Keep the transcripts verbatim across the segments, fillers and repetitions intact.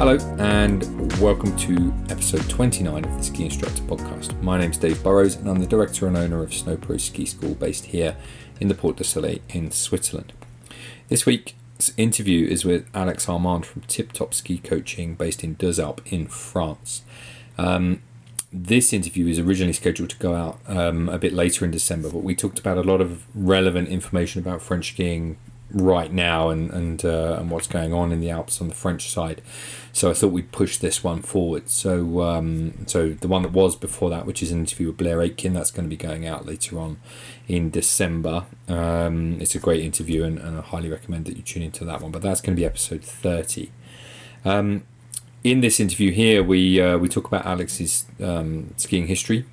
Hello and welcome to episode twenty-nine of the Ski Instructor Podcast. My name's Dave Burrows and I'm the director and owner of Snowpro Ski School based here in the Portes du Soleil in Switzerland. This week's interview is with Alex Armand from Tip Top Ski Coaching based in Les Deux Alpes in France. Um, this interview is originally scheduled to go out um, a bit later in December, but we talked about a lot of relevant information about French skiing right now and and uh, and what's going on in the Alps on the French side, so I thought we'd push this one forward. So um, so the one that was before that, which is an interview with Blair Aitken, that's going to be going out later on in December. Um, it's a great interview and, and I highly recommend that you tune into that one, but that's going to be episode thirty. Um, in this interview here we uh, we talk about Alex's um, skiing history.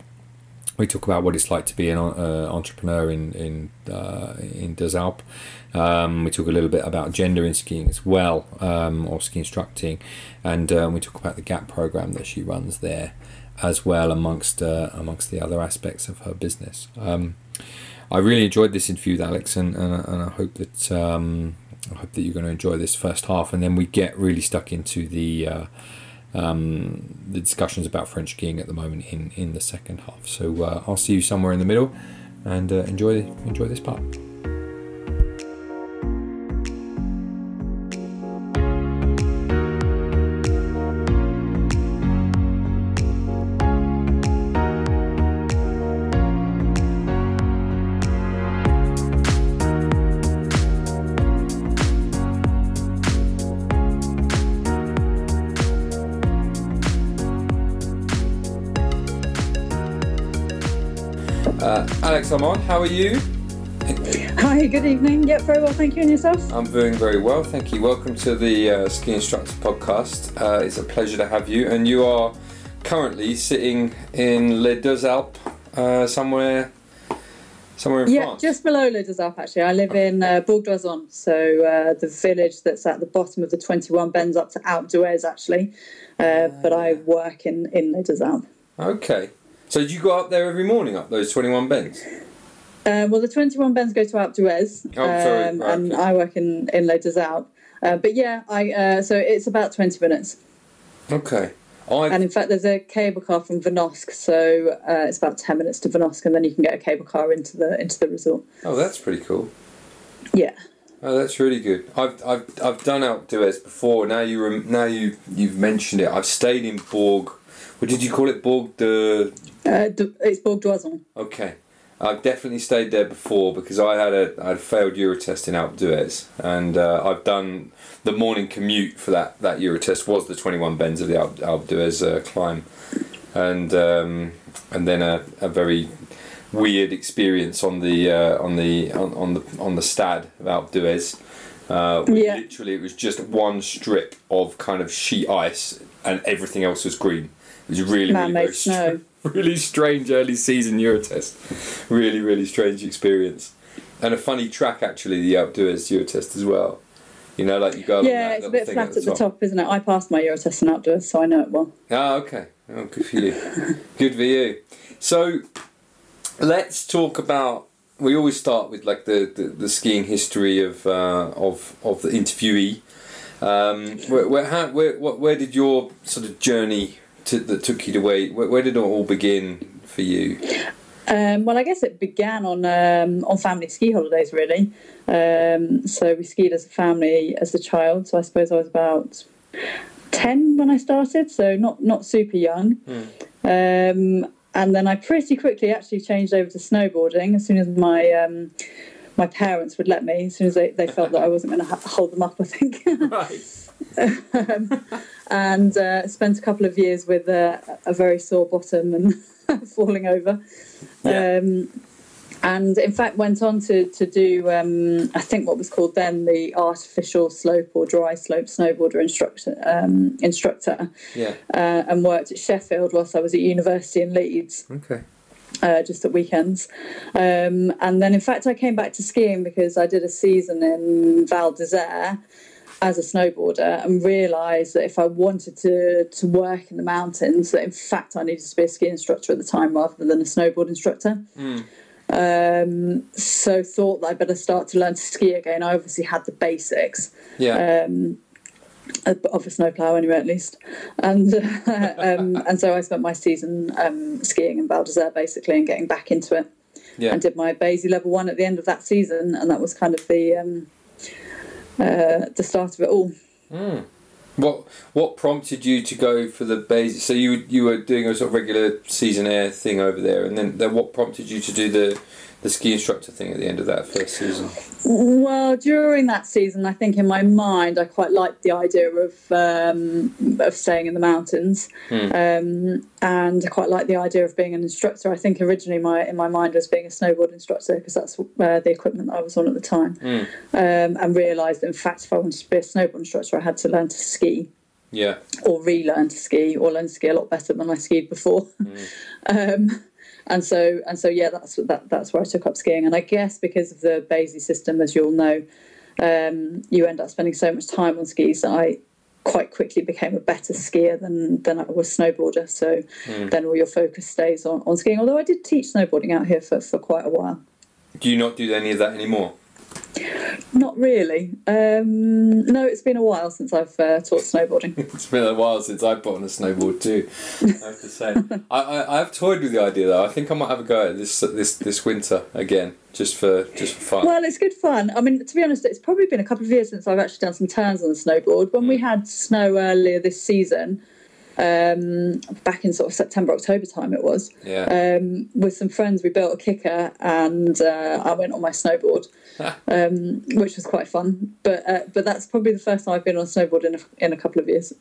We talk about what it's like to be an uh, entrepreneur in in uh, in Les Deux Alpes. Um, we talk a little bit about gender in skiing as well, um, or ski instructing, and um, we talk about the GAP program that she runs there as well, amongst uh, amongst the other aspects of her business. Um, I really enjoyed this interview with Alex, and and, and I hope that um, I hope that you're going to enjoy this first half, and then we get really stuck into the. Uh, Um, the discussions about French skiing at the moment in, in the second half. So uh, I'll see you somewhere in the middle, and uh, enjoy enjoy this part. Alex Armand, how are you? Hi, good evening. Yep, very well, thank you. And yourself? I'm doing very well, thank you. Welcome to the uh, Ski Instructor Podcast. Uh, it's a pleasure to have you. And you are currently sitting in Les Deux Alpes, uh, somewhere, somewhere in yeah, France. Yeah, just below Les Deux Alpes. Actually, I live in uh, Bourg d'Oisans, so uh, the village that's at the bottom of the twenty-one bends up to Alpe d'Huez, actually. Uh, uh, but I work in in Les Deux Alpes. Okay. So do you go up there every morning, up those twenty-one bends? Uh, well, the twenty-one bends go to Alpe d'Huez, oh, sorry. Um, right, and okay. I work in, in Les Deux Alpes. Uh, but yeah, I uh, so it's about twenty minutes. Okay. I've... And in fact, there's a cable car from Venosc, so uh, it's about ten minutes to Venosc, and then you can get a cable car into the into the resort. Oh, that's pretty cool. Yeah. Oh, that's really good. I've I've I've done Alpe d'Huez before. Now you rem- now you you've mentioned it. I've stayed in Bourg. What did you call it? Bourg de... Uh, it's Bourg d'Oisans. Okay. I've definitely stayed there before because I had a, I had a failed Eurotest in Alpe d'Huez, and uh, I've done the morning commute for that, that Eurotest was the twenty-one bends of the Alpe, Alpe d'Huez uh, climb, and um, and then a, a very weird experience on the uh, on the on, on the on the Stad of Alpe d'Huez. Uh, yeah. Literally, it was just one strip of kind of sheet ice, and everything else was green. It was really, Man really, snow. Str- really strange early season Eurotest. Really, really strange experience. And a funny track, actually, the Alpe d'Huez Eurotest as well. You know, like you go along yeah, that little thing. Yeah, it's a bit flat at the, at the top. top, isn't it? I passed my Eurotest in Alpe d'Huez, so I know it well. Ah, okay. Oh, good for you. Good for you. So, let's talk about... We always start with, like, the, the, the skiing history of uh, of of the interviewee. Um, where, where, how, where, what, where did your sort of journey... To, that took you to wait where, where did it all begin for you? Um, well, I guess it began on um, on family ski holidays, really. Um, so we skied as a family as a child, so I suppose I was about ten when I started, so not not super young. hmm. Um, and then I pretty quickly actually changed over to snowboarding as soon as my um, my parents would let me, as soon as they, they felt that I wasn't going to ha- hold them up, I think. Right. um, and uh, spent a couple of years with uh, a very sore bottom and falling over. Yeah. Um, and in fact went on to, to do, um, I think what was called then the artificial slope or dry slope snowboarder instructor. Um, instructor. Yeah. Uh, and worked at Sheffield whilst I was at university in Leeds. Okay. Uh, just at weekends. Um, and then in fact I came back to skiing because I did a season in Val d'Isere as a snowboarder and realised that if I wanted to, to work in the mountains, that in fact I needed to be a ski instructor at the time rather than a snowboard instructor. Mm. Um, so thought that I'd better start to learn to ski again. I obviously had the basics. Yeah. Um, of a snowplow anyway, at least. And uh, um, and so I spent my season um, skiing in Val d'Isere basically and getting back into it. Yeah. And did my BASI level one at the end of that season, and that was kind of the um, uh, the start of it all. Mm. What what prompted you to go for the BASI? So you you were doing a sort of regular season-air thing over there, and then, then what prompted you to do the, the ski instructor thing at the end of that first season? Well, during that season, I think in my mind I quite liked the idea of um, of staying in the mountains, hmm. um, and I quite liked the idea of being an instructor. I think originally my in my mind was being a snowboard instructor because that's uh, the equipment that I was on at the time, hmm. um, and realised that in fact if I wanted to be a snowboard instructor I had to learn to ski. Yeah, or relearn to ski, or learn to ski a lot better than I skied before. Mm. um, and so and so yeah, that's that, that's where I took up skiing. And I guess because of the BASI system, as you all know, um, you end up spending so much time on skis that I quite quickly became a better skier than than I was snowboarder. So mm. then all your focus stays on, on skiing. Although I did teach snowboarding out here for, for quite a while. Do you not do any of that anymore? Not really. Um, no, it's been a while since I've uh, taught snowboarding. It's been a while since I've put on a snowboard too, I have to say. I, I, I've toyed with the idea though. I think I might have a go at this this, this winter again, just for just for fun. Well, it's good fun. I mean, to be honest, it's probably been a couple of years since I've actually done some turns on the snowboard. When we had snow earlier this season, um back in sort of September, October time it was, yeah. um with some friends we built a kicker and uh, I went on my snowboard, um which was quite fun, but uh, but that's probably the first time I've been on a snowboard in a, in a couple of years.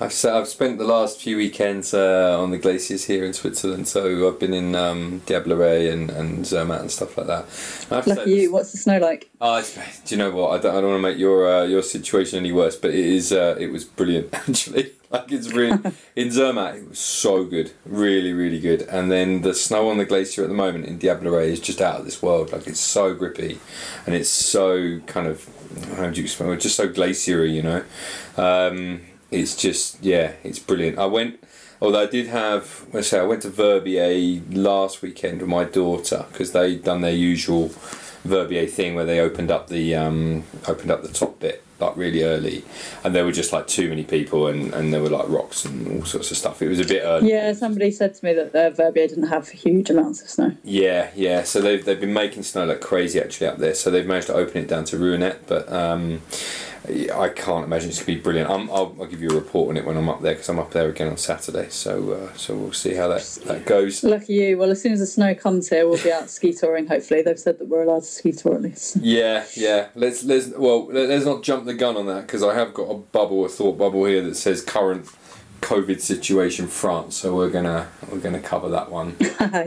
I've I've spent the last few weekends uh, on the glaciers here in Switzerland, so I've been in um Diablerets and, and Zermatt and stuff like that. Lucky say, you, what's the snow like? Uh, do you know what, I don't, I don't want to make your uh, your situation any worse, but it is uh, it was brilliant actually. Like it's really in Zermatt it was so good, really really good, and then the snow on the glacier at the moment in Diablerets is just out of this world. Like it's so grippy and it's so kind of, how do you explain it, just so glaciary, you know. Um, it's just, yeah, it's brilliant. I went, although I did have, let's say I went to Verbier last weekend with my daughter because they'd done their usual Verbier thing where they opened up the um, opened up the top bit like really early, and there were just like too many people, and, and there were like rocks and all sorts of stuff. It was a bit early. Yeah, somebody said to me that uh, Verbier didn't have huge amounts of snow. Yeah, yeah. So they've they've been making snow like crazy actually up there. So they've managed to open it down to Ruinette, but um, I can't imagine it's going to be brilliant. I'm, I'll, I'll give you a report on it when I'm up there because I'm up there again on Saturday. So uh, so we'll see how that, that goes. Lucky you. Well, as soon as the snow comes here, we'll be out ski touring. Hopefully, they've said that we're allowed to ski tour at least. Yeah, yeah. Let's let's well let's not jump the gun on that because I have got a bubble, a thought bubble here that says current COVID situation France, so we're gonna we're gonna cover that one.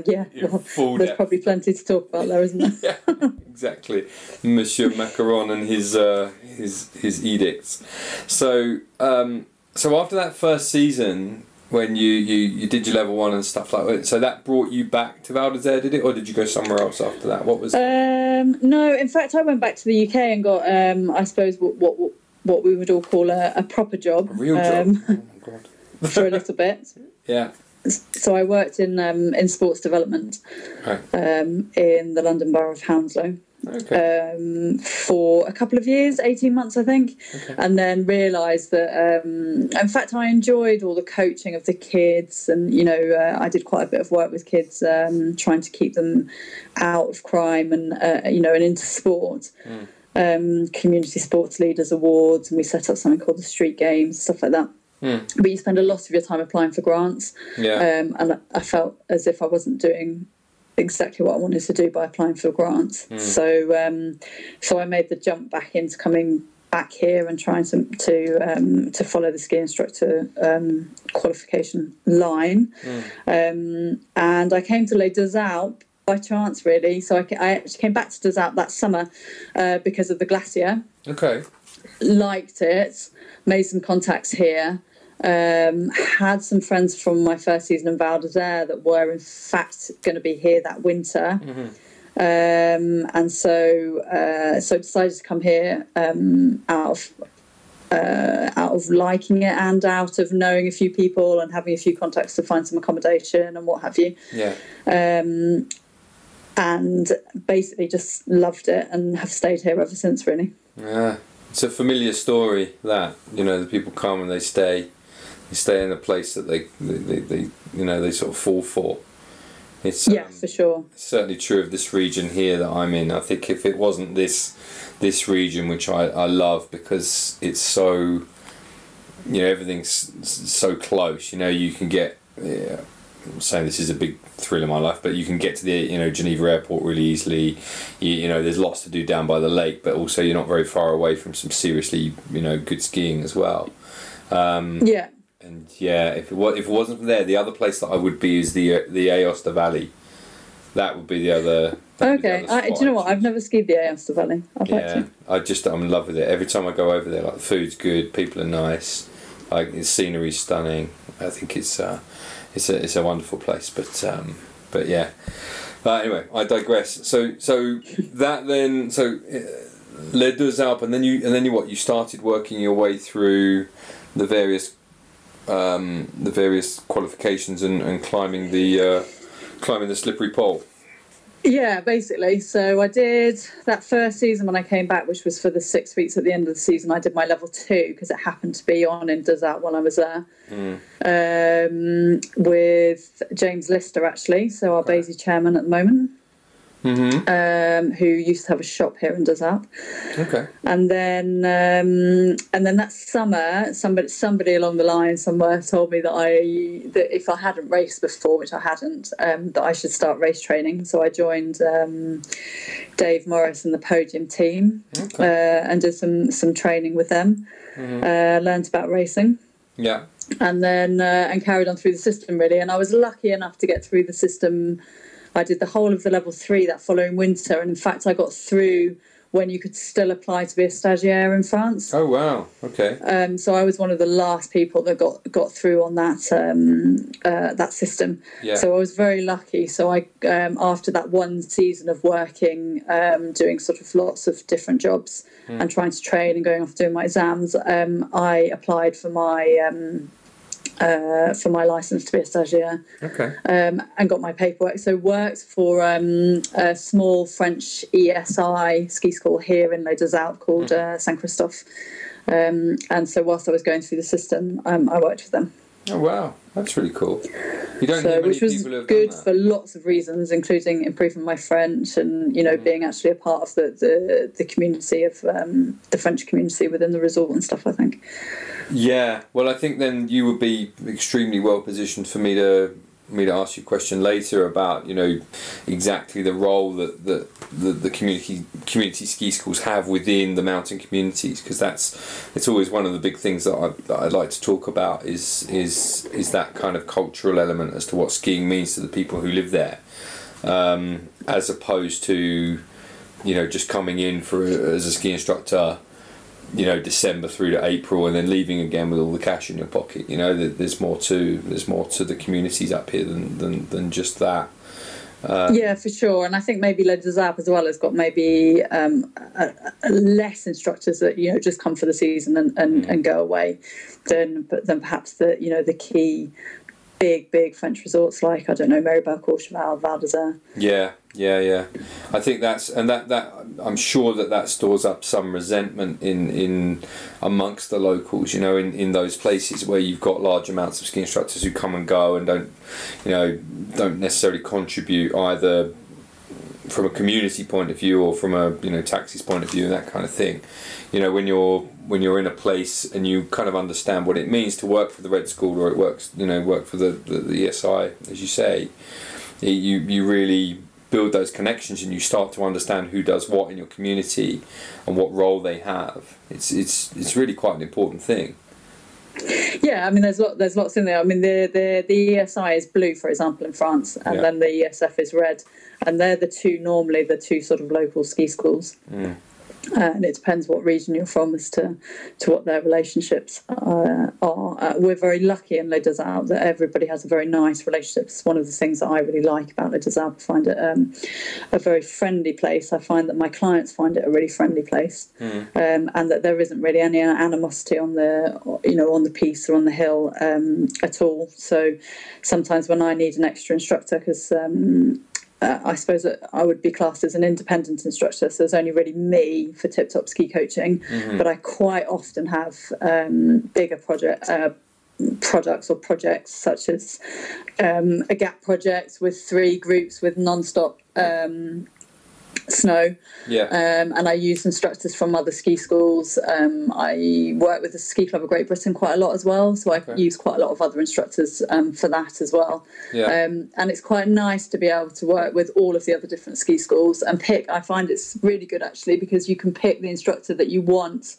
Yeah, well, there's depth. Probably plenty to talk about there, isn't there? Yeah, exactly. Monsieur Macron and his uh, his his edicts. So um, so after that first season, when you, you, you did your level one and stuff like that, so that brought you back to Val d'Isere, did it, or did you go somewhere else after that? What was? Um, no, in fact, I went back to the U K and got um, I suppose what what what we would all call a, a proper job, a real job. Um, oh my God. For a little bit, yeah. So I worked in um, in sports development, right. um, in the London Borough of Hounslow, okay. um, for a couple of years, eighteen months, I think, okay. And then realised that. Um, in fact, I enjoyed all the coaching of the kids, and you know, uh, I did quite a bit of work with kids, um, trying to keep them out of crime and uh, you know, and into sport. Mm. Um, community sports leaders awards, and we set up something called the Street Games, stuff like that. Hmm. But you spend a lot of your time applying for grants, yeah. um, and I felt as if I wasn't doing exactly what I wanted to do by applying for grants. Hmm. So, um, so I made the jump back into coming back here and trying to to, um, to follow the ski instructor um, qualification line. Hmm. Um, and I came to Les Deux Alpes by chance, really. So I, I actually came back to Les Deux Alpes that summer uh, because of the glacier. Okay. Liked it. Made some contacts here. Um, had some friends from my first season in Val d'Isere that were in fact going to be here that winter, mm-hmm. um, and so uh, so decided to come here um, out of uh, out of liking it and out of knowing a few people and having a few contacts to find some accommodation and what have you. Yeah. Um, and basically just loved it and have stayed here ever since, really. Yeah. it's a familiar story that, you know, the people come and they stay, they stay in a place that they, they, they, they you know, they sort of fall for. It's, yeah, um, for sure. It's certainly true of this region here that I'm in. I think if it wasn't this this region, which I, I love because it's so, you know, everything's so close. You know, you can get, yeah, I'm saying this is a big thrill in my life, but you can get to the, you know, Geneva airport really easily. You, you know, there's lots to do down by the lake, but also you're not very far away from some seriously, you know, good skiing as well. Um, yeah. And yeah, if it was, if it wasn't from there, the other place that I would be is the uh, the Aosta Valley. That would be the other. Okay, the other I, do you know what? I've never skied the Aosta Valley. I'd yeah, like to. I just I'm in love with it. Every time I go over there, like the food's good, people are nice, like the scenery's stunning. I think it's uh, it's a it's a wonderful place. But um, but yeah. Uh, anyway, I digress. So so that then so uh, Les Deux Alpes, and then you and then you what? You started working your way through the various. Um, the various qualifications and, and climbing the uh, climbing the slippery pole. Yeah, basically. So I did that first season when I came back, which was for the six weeks at the end of the season. I did my level two because it happened to be on in Desert while I was there mm. um, with James Lister, actually. So our okay. BASI chairman at the moment. Mm-hmm. Um, who used to have a shop here in Desert. Okay. And then, um, and then that summer, somebody, somebody along the line somewhere told me that I that if I hadn't raced before, which I hadn't, um, that I should start race training. So I joined um, Dave Morris and the Podium team okay. uh, and did some some training with them. Mm-hmm. Uh, learned about racing. Yeah. And then uh, and carried on through the system really. And I was lucky enough to get through the system. I did the whole of the level three that following winter, and in fact I got through when you could still apply to be a stagiaire in France. Oh wow! Okay. Um, so I was one of the last people that got, got through on that um, uh, that system. Yeah. So I was very lucky. So I um, after that one season of working, um, doing sort of lots of different jobs mm. and trying to train and going off doing my exams, um, I applied for my. Um, Uh, for my licence to be a stagiaire okay. um, and got my paperwork. So worked for um, a small French E S I ski school here in Les Deux Alpes called uh, Saint Christophe. Um, and so whilst I was going through the system, um, I worked with them. Oh, wow. That's really cool. You don't so, which was good for lots of reasons, including improving my French and, you know, mm. being actually a part of the, the, the community of um, the French community within the resort and stuff, I think. Yeah. Well, I think then you would be extremely well positioned for me to me to ask you a question later about, you know, exactly the role that, that the, the community community ski schools have within the mountain communities, because that's it's always one of the big things that, I, that I'd like to talk about is is is that kind of cultural element as to what skiing means to the people who live there, um, as opposed to, you know, just coming in for a, as a ski instructor, you know, December through to April and then leaving again with all the cash in your pocket. You know, there's more to there's more to the communities up here than than, than just that. Uh, yeah, for sure. And I think maybe Les Deux Alpes as well has got maybe um, a, a less instructors that, you know, just come for the season and, and, mm. and go away than than perhaps the, you know, the key big, big French resorts like, I don't know, Méribel, Courchevel, Val d'Isere. Yeah, yeah, yeah. I think that's, and that, that I'm sure that that stores up some resentment in, in amongst the locals, you know, in, in those places where you've got large amounts of ski instructors who come and go and don't, you know, don't necessarily contribute either from a community point of view or from a, you know, taxis point of view and that kind of thing. You know, when you're when you're in a place and you kind of understand what it means to work for the Red School or it works, you know, work for the, the, the E S I, as you say, it, you you really build those connections and you start to understand who does what in your community and what role they have. It's it's it's really quite an important thing. Yeah, I mean, there's lot, there's lots in there. I mean, the the, the E S I is blue, for example, in France, and yeah. then the E S F is red, and they're the two normally the two sort of local ski schools. Mm. Uh, and it depends what region you're from as to, to what their relationships uh, are. Uh, we're very lucky in Les Deux Alpes that everybody has a very nice relationship. It's one of the things that I really like about Les Deux Alpes. I find it um, a very friendly place. I find that my clients find it a really friendly place, mm. um, and that there isn't really any animosity on the, you know, on the piece or on the hill um, at all. So sometimes when I need an extra instructor because um, uh, I suppose I would be classed as an independent instructor, so there's only really me for Tip Top Ski Coaching. Mm-hmm. But I quite often have um, bigger project, uh, products or projects such as um, a gap project with three groups with nonstop um, snow. Yeah. Um, and I use instructors from other ski schools. Um, I work with the Ski Club of Great Britain quite a lot as well, so I okay. use quite a lot of other instructors um, for that as well. Yeah. Um, and it's quite nice to be able to work with all of the other different ski schools and pick. I find it's really good actually because you can pick the instructor that you want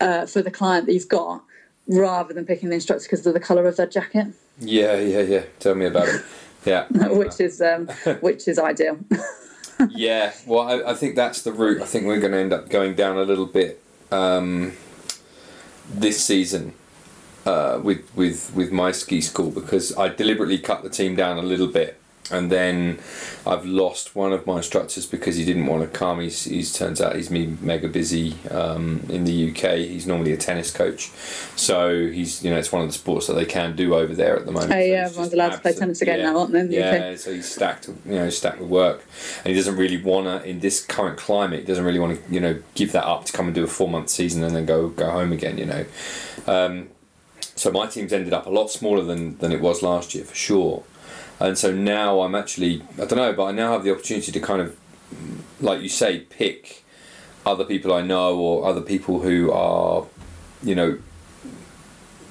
uh, for the client that you've got, rather than picking the instructor because of the colour of their jacket. Yeah, yeah, yeah. Tell me about it. Yeah. which is um, which is ideal. Yeah, well, I, I think that's the route I think we're going to end up going down a little bit um, this season uh, with, with, with my ski school, because I deliberately cut the team down a little bit, and then I've lost one of my instructors because he didn't want to come. He's, he's turns out he's been mega busy um, in the U K. He's normally a tennis coach, so he's, you know, it's one of the sports that they can do over there at the moment. Oh yeah, so everyone's allowed absent. to play tennis again yeah. now, aren't they? The yeah, U K. So he's stacked, you know, stacked with work, and he doesn't really wanna, in this current climate, he doesn't really want to, you know, give that up to come and do a four month season and then go go home again, you know. Um, so my team's ended up a lot smaller than than it was last year for sure. And so now I'm actually, I don't know, but I now have the opportunity to kind of, like you say, pick other people I know or other people who are, you know,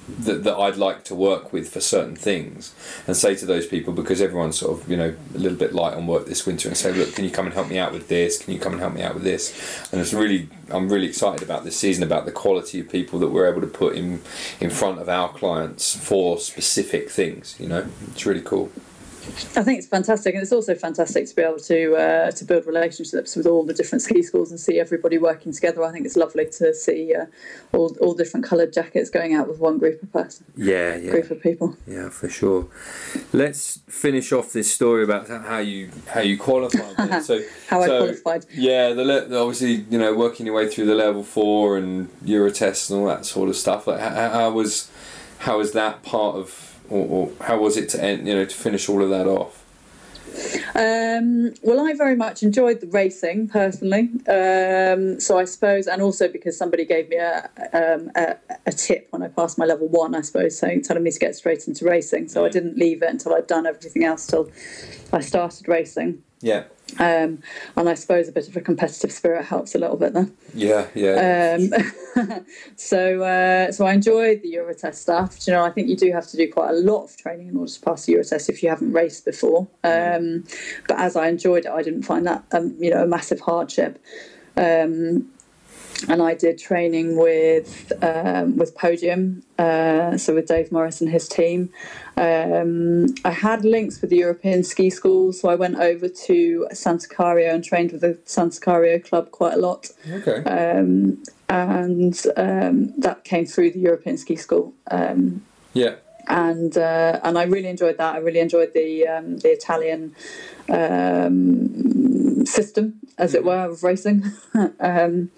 that that I'd like to work with for certain things, and say to those people, because everyone's sort of, you know, a little bit light on work this winter, and say, look, can you come and help me out with this? Can you come and help me out with this? And it's really, I'm really excited about this season, about the quality of people that we're able to put in in front of our clients for specific things, you know. It's really cool. I think it's fantastic, and it's also fantastic to be able to uh, to build relationships with all the different ski schools and see everybody working together. I think it's lovely to see uh, all all different coloured jackets going out with one group of person. Yeah, yeah. Group of people. Yeah, for sure. Let's finish off this story about how you how you qualified. so how so, I qualified. Yeah, the le- obviously, you know, working your way through the level four and Euro tests and all that sort of stuff. Like, how, how was how was that part of? Or, or how was it to end, you know, to finish all of that off? Um, well, I very much enjoyed the racing personally. Um, so I suppose, and also because somebody gave me a, um, a a tip when I passed my level one, I suppose, saying telling me to get straight into racing. So yeah. I didn't leave it until I'd done everything else, till I started racing. Yeah. Um, and I suppose a bit of a competitive spirit helps a little bit there. Yeah, yeah. Um, so, uh, so I enjoyed the Eurotest stuff. Do you know, I think you do have to do quite a lot of training in order to pass the Eurotest if you haven't raced before. Um, but as I enjoyed it, I didn't find that um, you know, a massive hardship. Um, and I did training with um, with Podium, uh, so with Dave Morris and his team. Um, I had links with the European Ski School, so I went over to Santacario and trained with the Santacario club quite a lot. Okay. Um, and um, that came through the European Ski School. Um, yeah. And uh, and I really enjoyed that. I really enjoyed the um, the Italian um, system, as it were, of racing. um,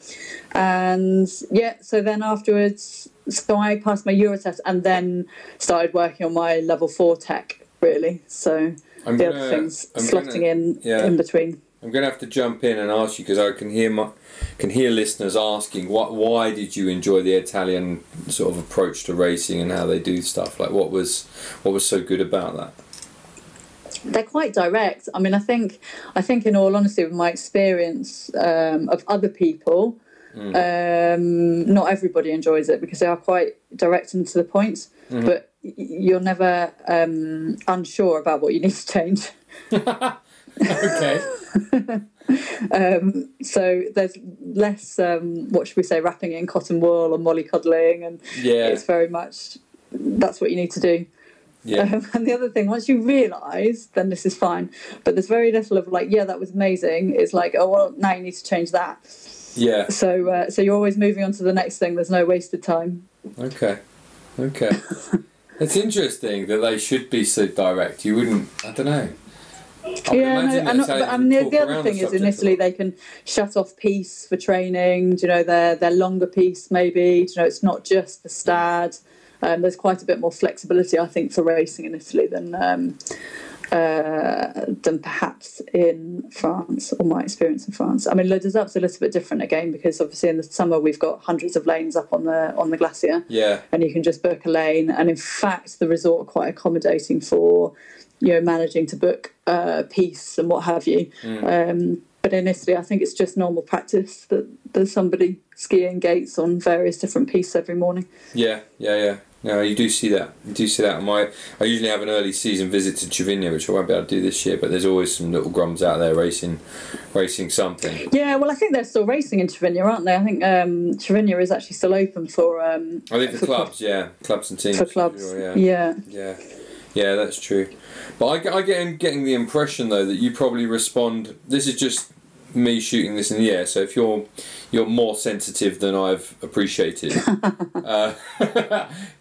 and yeah, so then afterwards, so I passed my Eurotest and then started working on my level four tech, really. So I'm the gonna, other things I'm slotting gonna, in yeah. in between. I'm going to have to jump in and ask you, because I can hear my, can hear listeners asking, what, why did you enjoy the Italian sort of approach to racing and how they do stuff? Like, what was what was so good about that? They're quite direct. I mean, I think I think in all honesty, with my experience um, of other people, mm. um, not everybody enjoys it because they are quite direct and to the point. Mm-hmm. But you're never um, unsure about what you need to change. Okay. um, so there's less, um, what should we say, wrapping in cotton wool or mollycoddling, and yeah. it's very much that's what you need to do. Yeah. Um, and the other thing, once you realise, then this is fine. But there's very little of like, yeah, that was amazing. It's like, oh well, now you need to change that. Yeah. So uh, so you're always moving on to the next thing. There's no wasted time. Okay. Okay. It's interesting that they should be so direct. You wouldn't. I don't know. I yeah, no, and, not, but, and the, the other thing the is in Italy they can shut off piece for training. Do you know their their longer piece maybe? Do you know it's not just the Stad. Um, there's quite a bit more flexibility, I think, for racing in Italy than um, uh, than perhaps in France, or my experience in France. I mean, Les Deux Alpes a little bit different again, because obviously in the summer we've got hundreds of lanes up on the on the glacier, yeah, and you can just book a lane. And in fact, the resort are quite accommodating for, you know, managing to book uh, peace and what have you. Mm. Um, but in Italy, I think it's just normal practice that there's somebody skiing gates on various different pieces every morning. Yeah, yeah, yeah. No, you do see that. You do see that. My, I usually have an early season visit to Cervinia, which I won't be able to do this year, but there's always some little grums out there racing racing something. Yeah, well, I think they're still racing in Cervinia, aren't they? I think um, Cervinia is actually still open for... Um, I think for, for clubs, club, yeah. Clubs and teams. For clubs, sure, yeah. yeah. Yeah, yeah, that's true. But I, I get, I'm getting the impression, though, that you probably respond... This is just me shooting this in the air, so if you're you're more sensitive than I've appreciated, uh,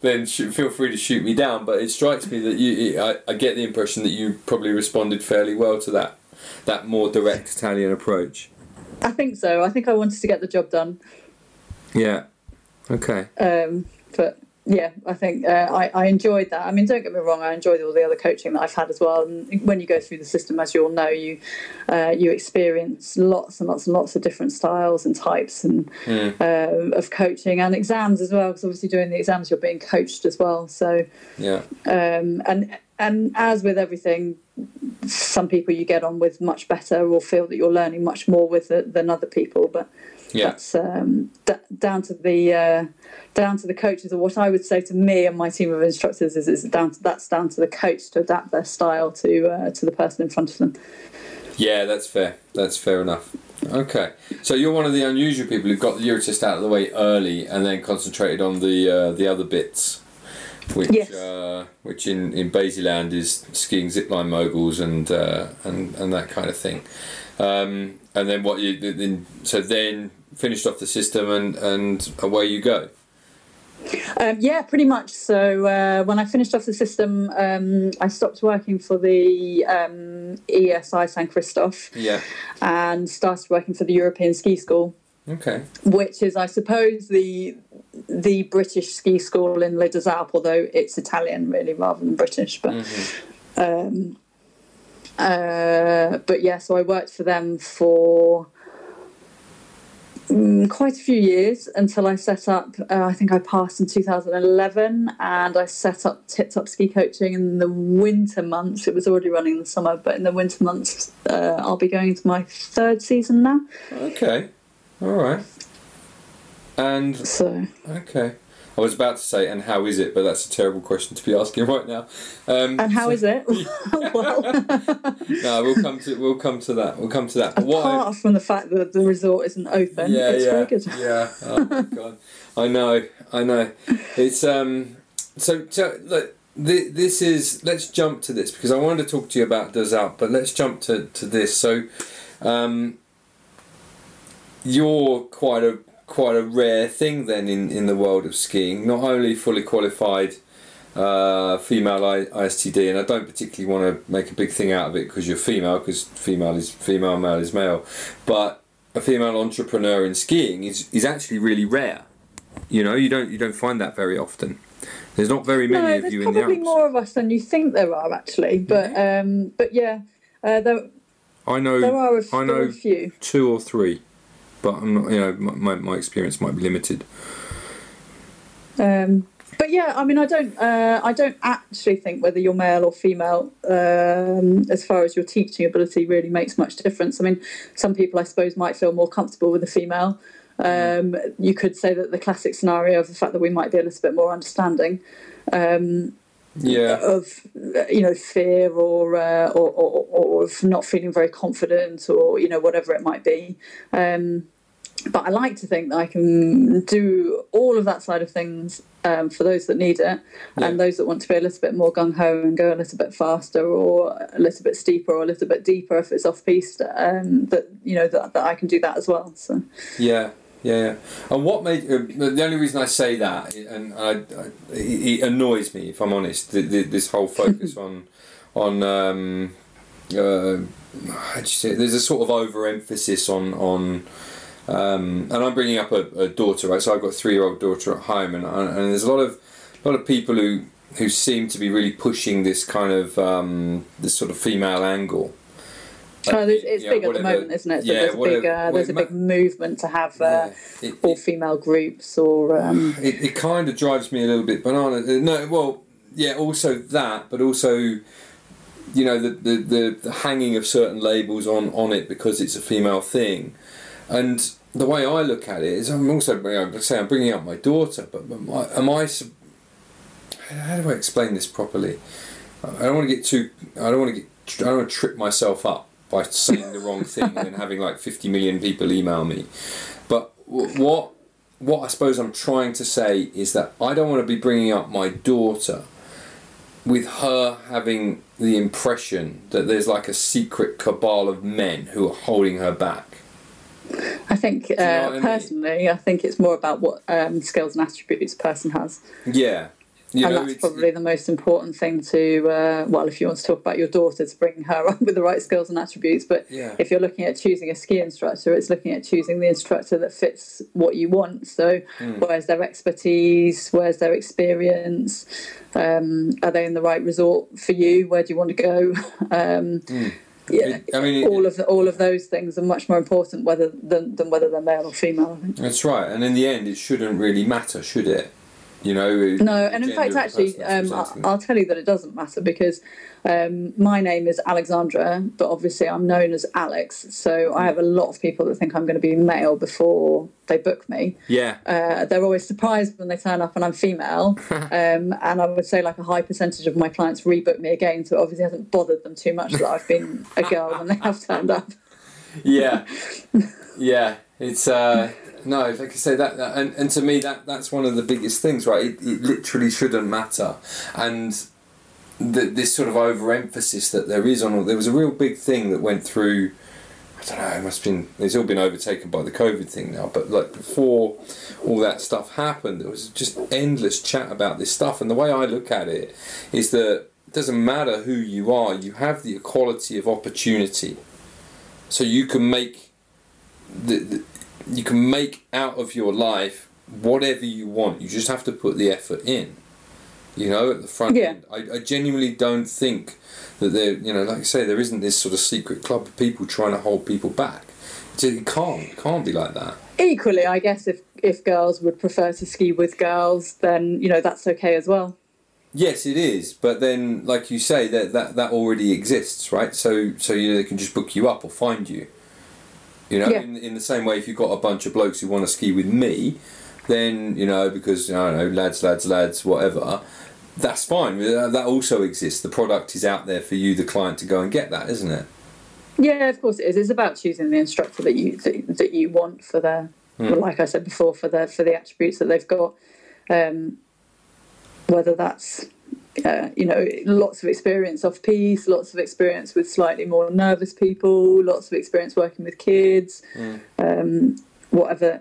then sh- feel free to shoot me down. But it strikes me that you, I, I get the impression that you probably responded fairly well to that that more direct Italian approach. I think so. I think I wanted to get the job done. Yeah. Okay. Um. But yeah, I think uh, I I enjoyed that. I mean, don't get me wrong, I enjoyed all the other coaching that I've had as well. And when you go through the system, as you all know, you uh, you experience lots and lots and lots of different styles and types and mm. uh, of coaching, and exams as well. Because obviously, doing the exams, you're being coached as well. So yeah, um, and and as with everything, some people you get on with much better, or feel that you're learning much more with it than other people, but. Yeah. That's um, d- down to the uh, down to the coaches, or what I would say to me and my team of instructors is is down to, that's down to the coach to adapt their style to uh, to the person in front of them. Yeah, that's fair. That's fair enough. Okay, so you're one of the unusual people who got the Eurytest out of the way early and then concentrated on the uh, the other bits, which yes. uh, which in in Basieland is skiing zipline moguls and uh, and and that kind of thing. Um, and then what you then so then. Finished off the system and, and away you go. Um, yeah, pretty much. So uh, when I finished off the system, um, I stopped working for the um, E S I San Christophe, yeah, and started working for the European Ski School. Okay. Which is, I suppose, the the British ski school in Les Deux Alpes, although it's Italian really rather than British. But. Mm-hmm. Um, uh, but yeah, so I worked for them for. Quite a few years until I set up, uh, I think I passed in two thousand eleven, and I set up Tip Top Ski Coaching in the winter months. It was already running in the summer, but in the winter months, uh, I'll be going to my third season now. Okay, all right. And so, okay. I was about to say, and how is it? But that's a terrible question to be asking right now. Um, and how so, is it? Well, no, we'll come to we'll come to that. We'll come to that. But apart I, from the fact that the resort isn't open, yeah, it's yeah, very good. Yeah, oh my God, I know, I know. It's um. So, so look, th- this is. Let's jump to this because I wanted to talk to you about Les Deux Alpes, but let's jump to to this. So, um, you're quite a. quite a rare thing then in, in the world of skiing, not only fully qualified uh, female I S T D, and I don't particularly want to make a big thing out of it because you're female, because female is female, male is male, but a female entrepreneur in skiing is, is actually really rare. You know, you don't you don't find that very often. There's not very many no, of you in the Alps. There's probably more of us than you think there are actually, but mm-hmm. um, but yeah, uh, there, I know, there are a, I know a few. Two or three. But I'm not, you know, my my experience might be limited. Um, but yeah, I mean, I don't, uh, I don't actually think whether you're male or female, um, as far as your teaching ability, really makes much difference. I mean, some people, I suppose, might feel more comfortable with a female. Um, you could say that the classic scenario of the fact that we might be a little bit more understanding. Um, Yeah. Of you know fear or, uh, or or or of not feeling very confident or you know whatever it might be, um, but I like to think that I can do all of that side of things um, for those that need it, yeah. And those that want to be a little bit more gung ho and go a little bit faster or a little bit steeper or a little bit deeper if it's off piste. Um, that you know that, that I can do that as well. So yeah. Yeah, yeah, and what made uh, the only reason I say that, and I, I, it annoys me if I'm honest, the, the, this whole focus on, on, um, uh, how do you say it? There's a sort of overemphasis on on, um, and I'm bringing up a, a daughter, right? So I've got a three-year-old daughter at home, and and there's a lot of, a lot of people who who seem to be really pushing this kind of um, this sort of female angle. Like, oh, it's big know, at the moment, the, isn't it? So yeah, there's a big, a, uh, there's a big ma- movement to have uh, yeah, it, all it, female groups, or um... it, it kind of drives me a little bit banana. No, well, yeah, also that, but also, you know, the the, the, the hanging of certain labels on, on it because it's a female thing, and the way I look at it is, I'm also, I say, I'm bringing up my daughter, but am I, am I? How do I explain this properly? I don't want to get too. I don't want to get. I don't want to trip myself up by saying the wrong thing and having like fifty million people email me. But what what I suppose I'm trying to say is that I don't want to be bringing up my daughter with her having the impression that there's like a secret cabal of men who are holding her back. I think, uh, you know what I mean? Personally, I think it's more about what um, skills and attributes a person has. Yeah. You and know, that's probably the most important thing to, uh, well, if you want to talk about your daughter, to bring her up with the right skills and attributes. But yeah. If you're looking at choosing a ski instructor, it's looking at choosing the instructor that fits what you want. So mm. where's their expertise? Where's their experience? Um, are they in the right resort for you? Where do you want to go? Um, mm. Yeah, it, I mean, all it, of the, all of those things are much more important whether than, than whether they're male or female, I think. That's right. And in the end, it shouldn't really matter, should it? You know, no, and in fact, actually, um, I'll tell you that it doesn't matter, because um, my name is Alexandra, but obviously I'm known as Alex, so I have a lot of people that think I'm going to be male before they book me. Yeah. Uh, they're always surprised when they turn up and I'm female, um, and I would say like a high percentage of my clients rebook me again, so it obviously hasn't bothered them too much that I've been a girl when they have turned up. Yeah, yeah, it's... Uh... No, like I say, that, that and, and to me, that that's one of the biggest things, right? It, it literally shouldn't matter. And the, this sort of overemphasis that there is on, there was a real big thing that went through, I don't know, it must have been, it's all been overtaken by the COVID thing now, but like before all that stuff happened, there was just endless chat about this stuff. And the way I look at it is that it doesn't matter who you are, you have the equality of opportunity. So you can make the... the you can make out of your life whatever you want. You just have to put the effort in, you know, at the front yeah. end. I, I genuinely don't think that there, you know, like I say, there isn't this sort of secret club of people trying to hold people back. So it can't, it can't be like that. Equally, I guess if, if girls would prefer to ski with girls, then, you know, that's okay as well. Yes, it is. But then, like you say, that, that, that already exists, right? So, so, you know, they can just book you up or find you. You know, yeah. in, in the same way, if you've got a bunch of blokes who want to ski with me, then, you know, because, I don't know, lads, lads, lads, whatever, that's fine. That also exists. The product is out there for you, the client, to go and get that, isn't it? Yeah, of course it is. It's about choosing the instructor that you that, that you want for their, hmm. well, like I said before, for their for the attributes that they've got. Um, whether that's, uh, you know, lots of experience off piste, lots of experience with slightly more nervous people, lots of experience working with kids, mm. um, whatever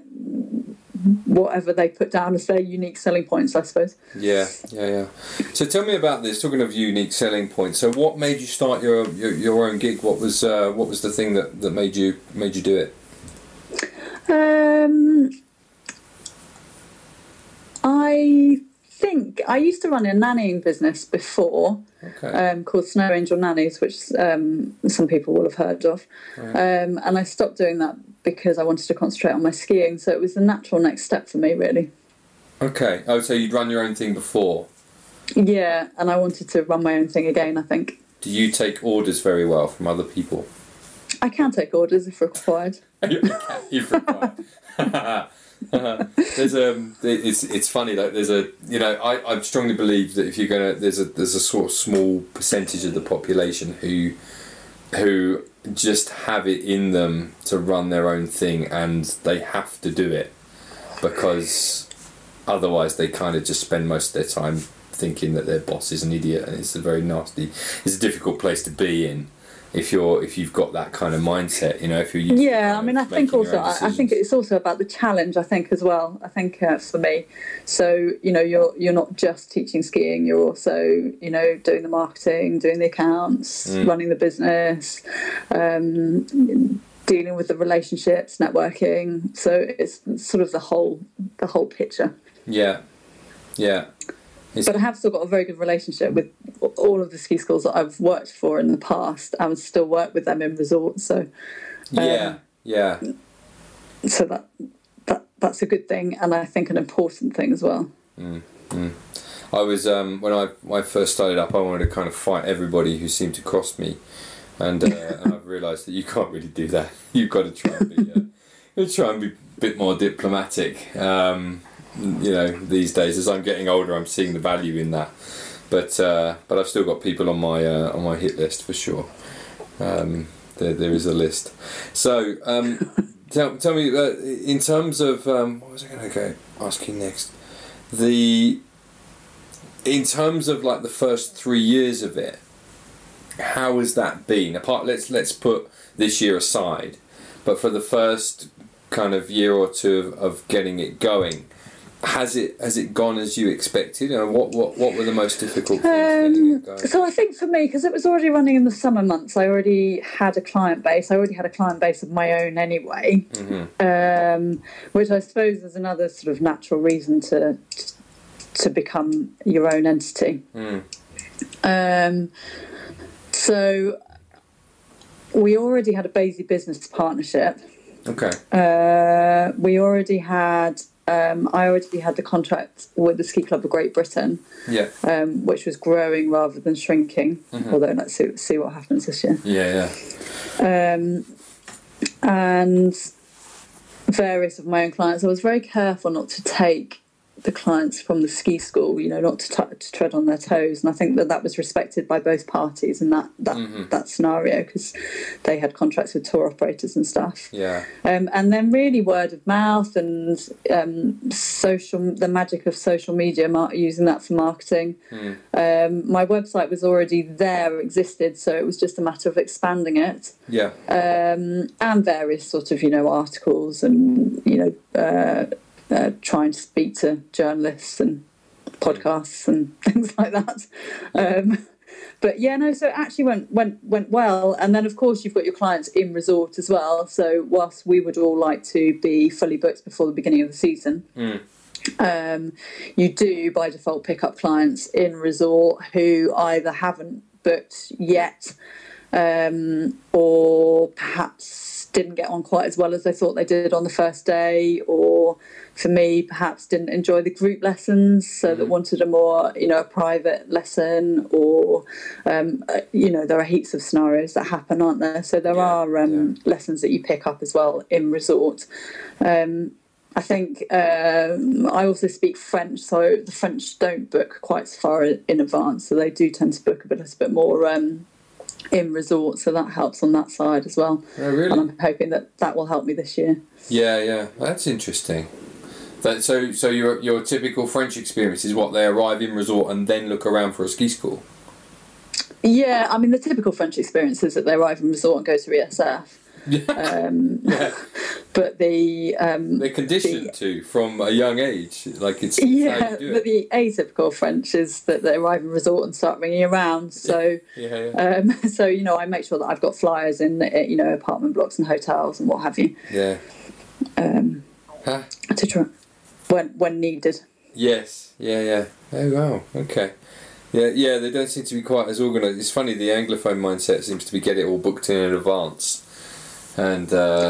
whatever they put down as their unique selling points, I suppose. Yeah, yeah, yeah. So tell me about this, talking of unique selling points. So what made you start your your, your own gig? What was uh, what was the thing that, that made you made you do it? Um, I... I think I used to run a nannying business before, okay. um, called Snow Angel Nannies, which um, some people will have heard of. Right. Um, and I stopped doing that because I wanted to concentrate on my skiing. So it was the natural next step for me, really. Okay. Oh, so you'd run your own thing before? Yeah, and I wanted to run my own thing again, I think. Do you take orders very well from other people? I can take orders if required. If required. uh, there's um it's it's funny like there's a you know I, I strongly believe that if you're gonna there's a there's a sort of small percentage of the population who who just have it in them to run their own thing, and they have to do it because otherwise they kind of just spend most of their time thinking that their boss is an idiot, and it's a very nasty it's a difficult place to be in if you're if you've got that kind of mindset, you know, if you're used yeah to I mean I think also I, I think it's also about the challenge, I think, as well. I think uh, for me, so you know you're you're not just teaching skiing, you're also you know doing the marketing, doing the accounts, mm. running the business, um dealing with the relationships, networking, so it's sort of the whole the whole picture. yeah yeah It's- but I have still got a very good relationship with all of the ski schools that I've worked for in the past. I would still work with them in resorts. So um, yeah, yeah. So that that that's a good thing, and I think an important thing as well. Mm, mm. I was um, when I when I first started up, I wanted to kind of fight everybody who seemed to cross me, and, uh, and I've realised that you can't really do that. You've got to try and be uh, you try and be a bit more diplomatic. Um, you know, these days as I'm getting older, I'm seeing the value in that. But uh, but I've still got people on my uh, on my hit list for sure. Um, there there is a list. So um, tell tell me uh, in terms of um, what was I going to go ask you next? The In terms of like the first three years of it, how has that been? Apart, let's let's put this year aside, but for the first kind of year or two of, of getting it going, has it has it gone as you expected? And what what, what were the most difficult things? Um, it going? So I think for me, because it was already running in the summer months, I already had a client base. I already had a client base of my own anyway, mm-hmm. um, which I suppose is another sort of natural reason to. to to become your own entity. Mm. Um, so we already had a BASI business partnership. Okay. Uh, we already had, um, I already had the contract with the Ski Club of Great Britain, yeah. um, which was growing rather than shrinking, mm-hmm. although let's see, see what happens this year. Yeah, yeah. Um, and various of my own clients. I was very careful not to take the clients from the ski school, you know, not to, t- to tread on their toes, and I think that that was respected by both parties in that that, mm-hmm. that scenario, because they had contracts with tour operators and stuff. Yeah. Um, and then really word of mouth and um, social, the magic of social media, mar- using that for marketing. Mm. Um, my website was already there, existed, so it was just a matter of expanding it. Yeah. Um, and various sort of, you know, articles and, you know, uh, Uh, trying to speak to journalists and podcasts and things like that. Um, but yeah, no, so it actually went, went, went well. And then, of course, you've got your clients in resort as well. So whilst we would all like to be fully booked before the beginning of the season, mm. um, you do, by default, pick up clients in resort who either haven't booked yet um, or perhaps didn't get on quite as well as they thought they did on the first day, or for me perhaps didn't enjoy the group lessons, so mm. that wanted a more, you know, a private lesson, or um, you know, there are heaps of scenarios that happen, aren't there? So there yeah, are um, yeah. lessons that you pick up as well in resort. um, I think um, I also speak French, so the French don't book quite as far in advance, so they do tend to book a, bit, a little bit more um in resort, so that helps on that side as well. Oh, really? And I'm hoping that that will help me this year. Yeah, yeah, that's interesting. That so so your your typical French experience is what, they arrive in resort and then look around for a ski school? Yeah, I mean the typical French experience is that they arrive in resort and go to E S F. um, yeah. But the um, they're conditioned the, to from a young age, like it's yeah. It. But the atypical French is that they arrive in resort and start ringing around. So yeah, yeah, yeah. Um, so you know, I make sure that I've got flyers in, you know, apartment blocks and hotels and what have you. Yeah. Um, huh? To try when when needed. Yes. Yeah. Yeah. Oh wow. Okay. Yeah, yeah, they don't seem to be quite as organised. It's funny, the Anglophone mindset seems to be get it all booked in in advance, and uh,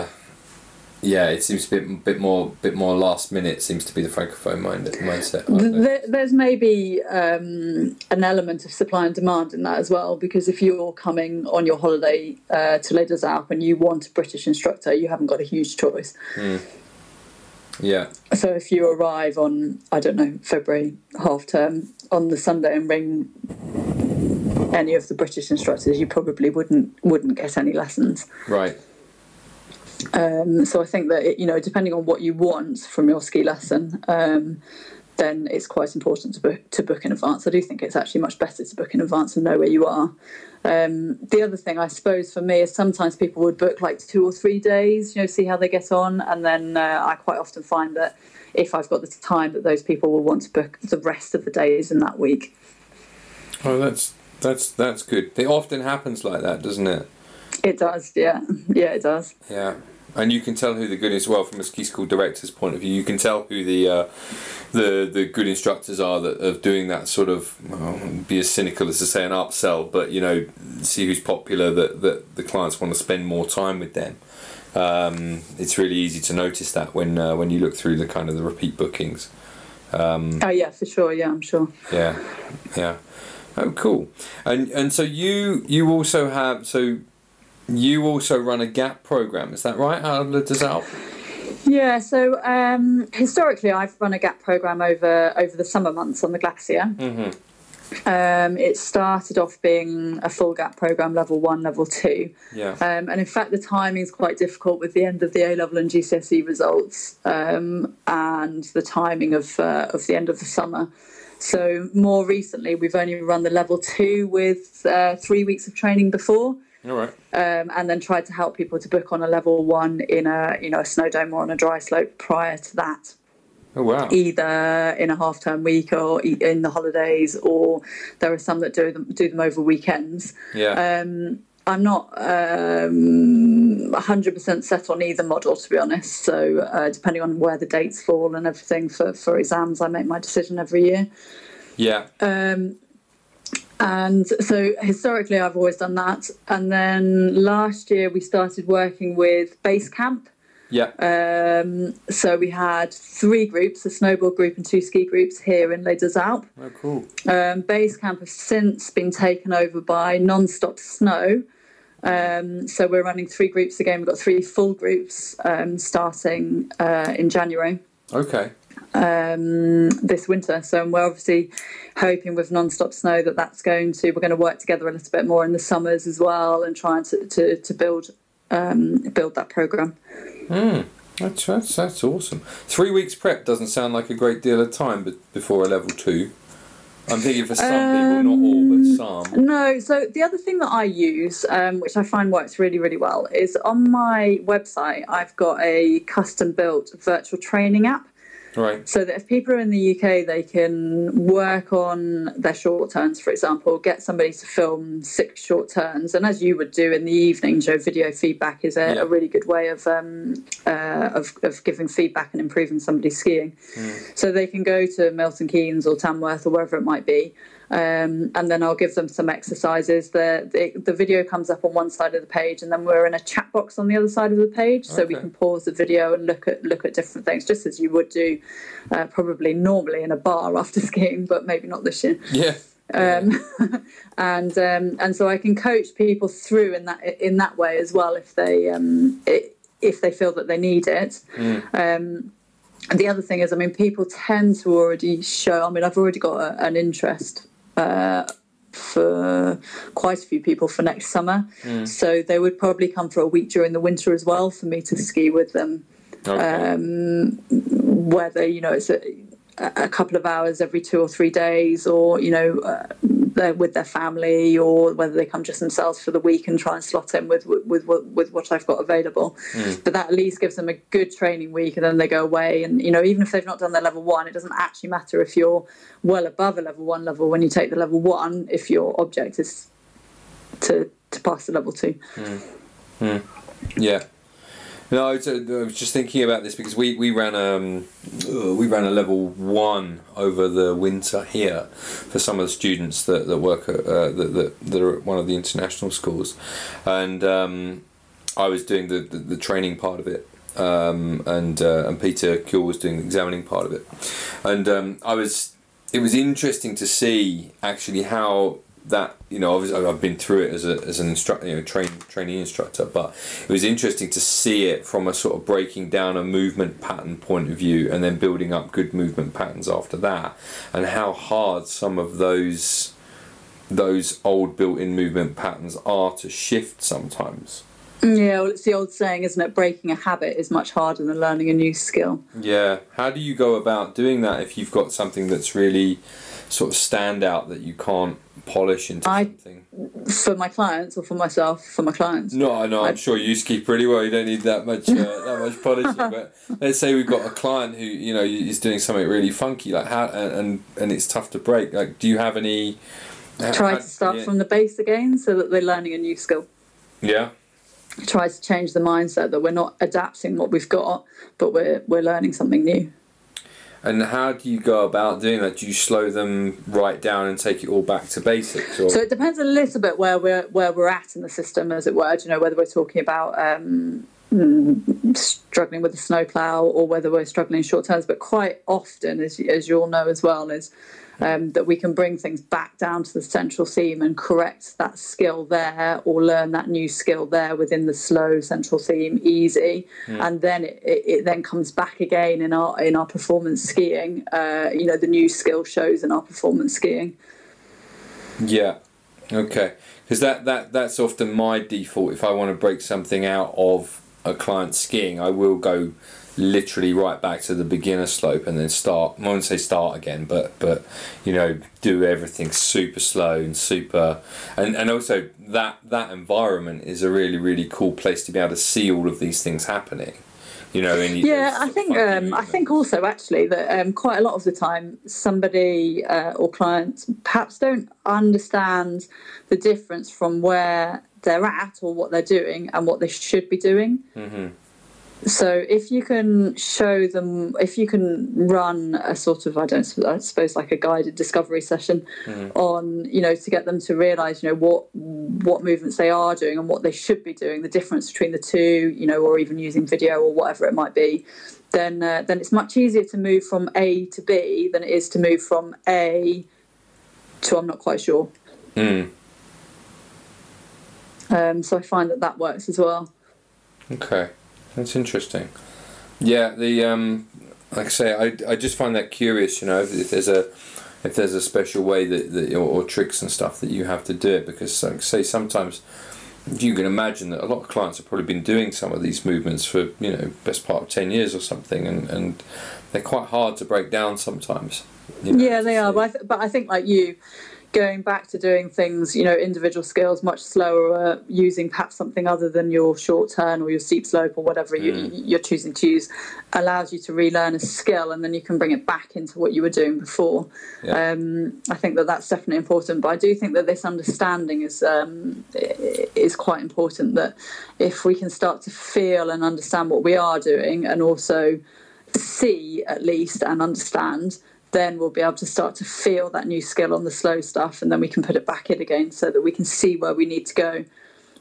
yeah, it seems a bit bit more bit more last minute. Seems to be the Francophone mind- mindset. There, there's maybe um, an element of supply and demand in that as well, because if you're coming on your holiday uh, to Les Deux Alpes and you want a British instructor, you haven't got a huge choice. Mm. Yeah. So if you arrive on, I don't know, February half term on the Sunday and ring any of the British instructors, you probably wouldn't wouldn't get any lessons. Right. Um, so I think that it, you know, depending on what you want from your ski lesson, um, then it's quite important to book to book in advance. I do think it's actually much better to book in advance and know where you are. Um, the other thing I suppose for me is sometimes people would book like two or three days, you know, see how they get on, and then uh, I quite often find that if I've got the time, that those people will want to book the rest of the days in that week. Oh, that's that's that's good. It often happens like that, doesn't it? It does, yeah, yeah, it does. Yeah, And you can tell who the good is, well, from a ski school director's point of view. You can tell who the uh, the the good instructors are that of doing that sort of, well, be as cynical as to say an upsell, but you know, see who's popular, that that the clients want to spend more time with them. Um, it's really easy to notice that when uh, when you look through the kind of the repeat bookings. Um, oh yeah, for sure. Yeah, I'm sure. Yeah, yeah. Oh, cool. And and so you you also have so. You also run a GAP program, is that right? How does that help? Yeah, so um, historically I've run a GAP program over, over the summer months on the glacier. Mm-hmm. Um, it started off being a full GAP program, level one, level two. Yeah. Um, and in fact, the timing is quite difficult with the end of the A-level and G C S E results um, and the timing of uh, of the end of the summer. So more recently, we've only run the level two with uh, three weeks of training before. All right. Um, and then tried to help people to book on a level one in a you know a snow dome or on a dry slope prior to that. Oh wow! Either in a half term week or in the holidays, or there are some that do them do them over weekends. Yeah. Um, I'm not um, one hundred percent set on either model, to be honest. So uh, depending on where the dates fall and everything for for exams, I make my decision every year. Yeah. Um. And so historically, I've always done that. And then last year, we started working with Basecamp. Yeah. Um, so we had three groups, a snowboard group and two ski groups here in Les Deux Alpes. Oh, cool. Um, Basecamp has since been taken over by Nonstop Snow. Um, so we're running three groups again. We've got three full groups um, starting uh, in January. Okay. Um, this winter, so and we're obviously hoping with Nonstop Snow that that's going to we're going to work together a little bit more in the summers as well, and trying to to, to build um, build that program. Mm, that's, that's that's awesome. Three weeks prep doesn't sound like a great deal of time, but before a level two, I'm thinking for some um, people, not all, but some. No, so the other thing that I use, um, which I find works really really well, is on my website I've got a custom built virtual training app. Right. So that if people are in the U K, they can work on their short turns, for example, get somebody to film six short turns. And as you would do in the evening, Joe, video feedback is a, yeah. a really good way of, um, uh, of of giving feedback and improving somebody's skiing. Mm. So they can go to Milton Keynes or Tamworth or wherever it might be. Um, and then I'll give them some exercises. The, the the video comes up on one side of the page, and then we're in a chat box on the other side of the page, so okay. we can pause the video and look at look at different things, just as you would do uh, probably normally in a bar after skiing, but maybe not this year. Yeah. Um, and um, and so I can coach people through in that in that way as well if they um, it, if they feel that they need it. Mm. Um, and the other thing is, I mean, people tend to already show. I mean, I've already got a, an interest. Uh, for quite a few people for next summer, mm. so they would probably come for a week during the winter as well for me to ski with them. Okay. Um, whether you know it's a, a couple of hours every two or three days, or you know uh, they're with their family, or whether they come just themselves for the week and try and slot in with with with, with what I've got available. Mm. But that at least gives them a good training week, and then they go away. And you know, even if they've not done their level one, it doesn't actually matter if you're well above a level one level when you take the level one, if your object is to to pass the level two. Mm. Mm. Yeah. No, I was just thinking about this because we, we ran um we ran a level one over the winter here for some of the students that, that work at uh, that, that that are at one of the international schools, and um, I was doing the, the, the training part of it, um, and uh, and Peter Kuehl was doing the examining part of it, and um, I was it was interesting to see actually how. That you know, obviously I've been through it as a as an instructor, you know, train trainee instructor, but it was interesting to see it from a sort of breaking down a movement pattern point of view, and then building up good movement patterns after that, and how hard some of those those old built-in movement patterns are to shift sometimes. Yeah, well, it's the old saying, isn't it? Breaking a habit is much harder than learning a new skill. Yeah, how do you go about doing that if you've got something that's really sort of standout that you can't polish into I, something? For my clients or for myself? For my clients. No, I know. I'm I'd... sure you ski pretty well. You don't need that much uh, that much polishing. But let's say we've got a client who you know is doing something really funky, like how and and it's tough to break. Like, do you have any? Try how, to start yeah. from the base again, so that they're learning a new skill. Yeah. try to change the mindset that we're not adapting what we've got, but we're we're learning something new. And how do you go about doing that? Do you slow them right down and take it all back to basics? Or? So it depends a little bit where we're where we're at in the system, as it were. Do you know, whether we're talking about um, struggling with the snowplow or whether we're struggling short terms. But quite often, as as you all know as well, is um, that we can bring things back down to the central theme and correct that skill there or learn that new skill there within the slow central theme easy. Mm. And then it, it, it then comes back again in our in our performance skiing. Uh, you know, the new skill shows in our performance skiing. Yeah. Okay. Because that, that, that's often my default. If I want to break something out of a client skiing, I will go literally right back to the beginner slope and then start. I won't say start again, but but you know, do everything super slow and super and and also that that environment is a really really cool place to be able to see all of these things happening. You know, any yeah, I think um, I think also actually that um, quite a lot of the time somebody uh, or clients perhaps don't understand the difference from where they're at or what they're doing and what they should be doing. Mm-hmm. So if you can show them, if you can run a sort of, I don't, I suppose like a guided discovery session mm-hmm. on, you know, to get them to realise, you know, what what movements they are doing and what they should be doing, the difference between the two, you know, or even using video or whatever it might be, then uh, then it's much easier to move from A to B than it is to move from A to I'm not quite sure. Mm. Um, so I find that that works as well. Okay. That's interesting. Yeah, the um, like I say, I, I just find that curious. You know, if, if there's a if there's a special way that, that or, or tricks and stuff that you have to do it, because like I say, sometimes you can imagine that a lot of clients have probably been doing some of these movements for, you know, best part of ten years or something, and, and they're quite hard to break down sometimes. You know, yeah, they are. But I, th- but I think like you. Going back to doing things, you know, individual skills much slower, uh, using perhaps something other than your short turn or your steep slope or whatever mm. you, you're choosing to use, allows you to relearn a skill and then you can bring it back into what you were doing before. Yeah. Um, I think that that's definitely important, but I do think that this understanding is um, is quite important, that if we can start to feel and understand what we are doing and also see at least and understand, then we'll be able to start to feel that new skill on the slow stuff, and then we can put it back in again so that we can see where we need to go.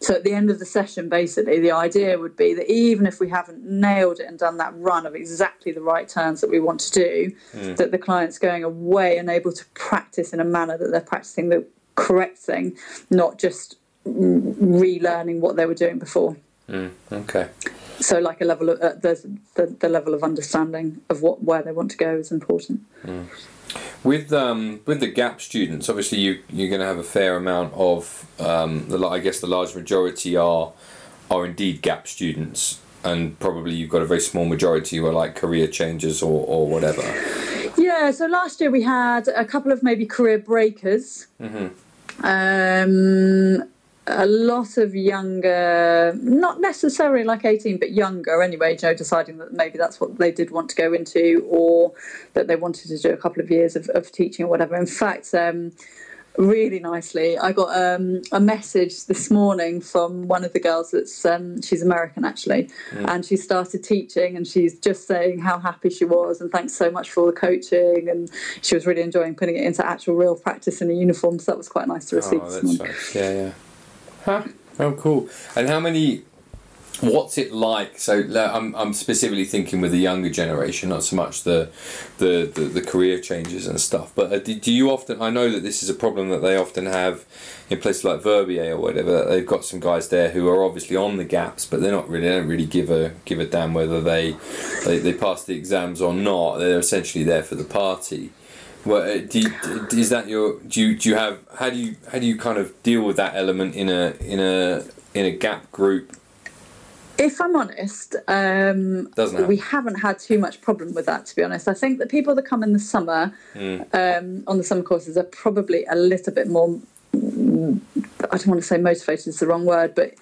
So at the end of the session, basically, the idea would be that even if we haven't nailed it and done that run of exactly the right turns that we want to do, mm. that the client's going away and able to practice in a manner that they're practicing the correct thing, not just relearning what they were doing before. Mm. Okay. So, like a level of uh, the, the the level of understanding of what where they want to go is important. Mm. With um with the gap students, obviously you you're going to have a fair amount of um the I guess the large majority are are indeed gap students, and probably you've got a very small majority who are like career changers or or whatever. Yeah. So last year we had a couple of maybe career breakers. Mm-hmm. Um. A lot of younger, not necessarily like eighteen, but younger anyway, you know, deciding that maybe that's what they did want to go into or that they wanted to do a couple of years of, of teaching or whatever. In fact, um, really nicely, I got um, a message this morning from one of the girls that's, um, she's American actually, mm. and she started teaching and she's just saying how happy she was and thanks so much for all the coaching, and she was really enjoying putting it into actual real practice in a uniform, so that was quite nice to receive oh, this morning. Nice. Yeah, yeah. Huh? Oh, cool. And how many, what's it like? So I'm I'm specifically thinking with the younger generation, not so much the the, the, the career changes and stuff, but do you often, I know that this is a problem that they often have in places like Verbier or whatever, they've got some guys there who are obviously on the gaps, but they're not really, they don't really give a give a damn whether they, they, they pass the exams or not. They're essentially there for the party. Well, do you, is that your do you, do you have how do you how do you kind of deal with that element in a in a in a gap group? If I'm honest, um, we haven't had too much problem with that, to be honest. I think that people that come in the summer mm. um, on the summer courses are probably a little bit more. I don't want to say motivated is the wrong word, but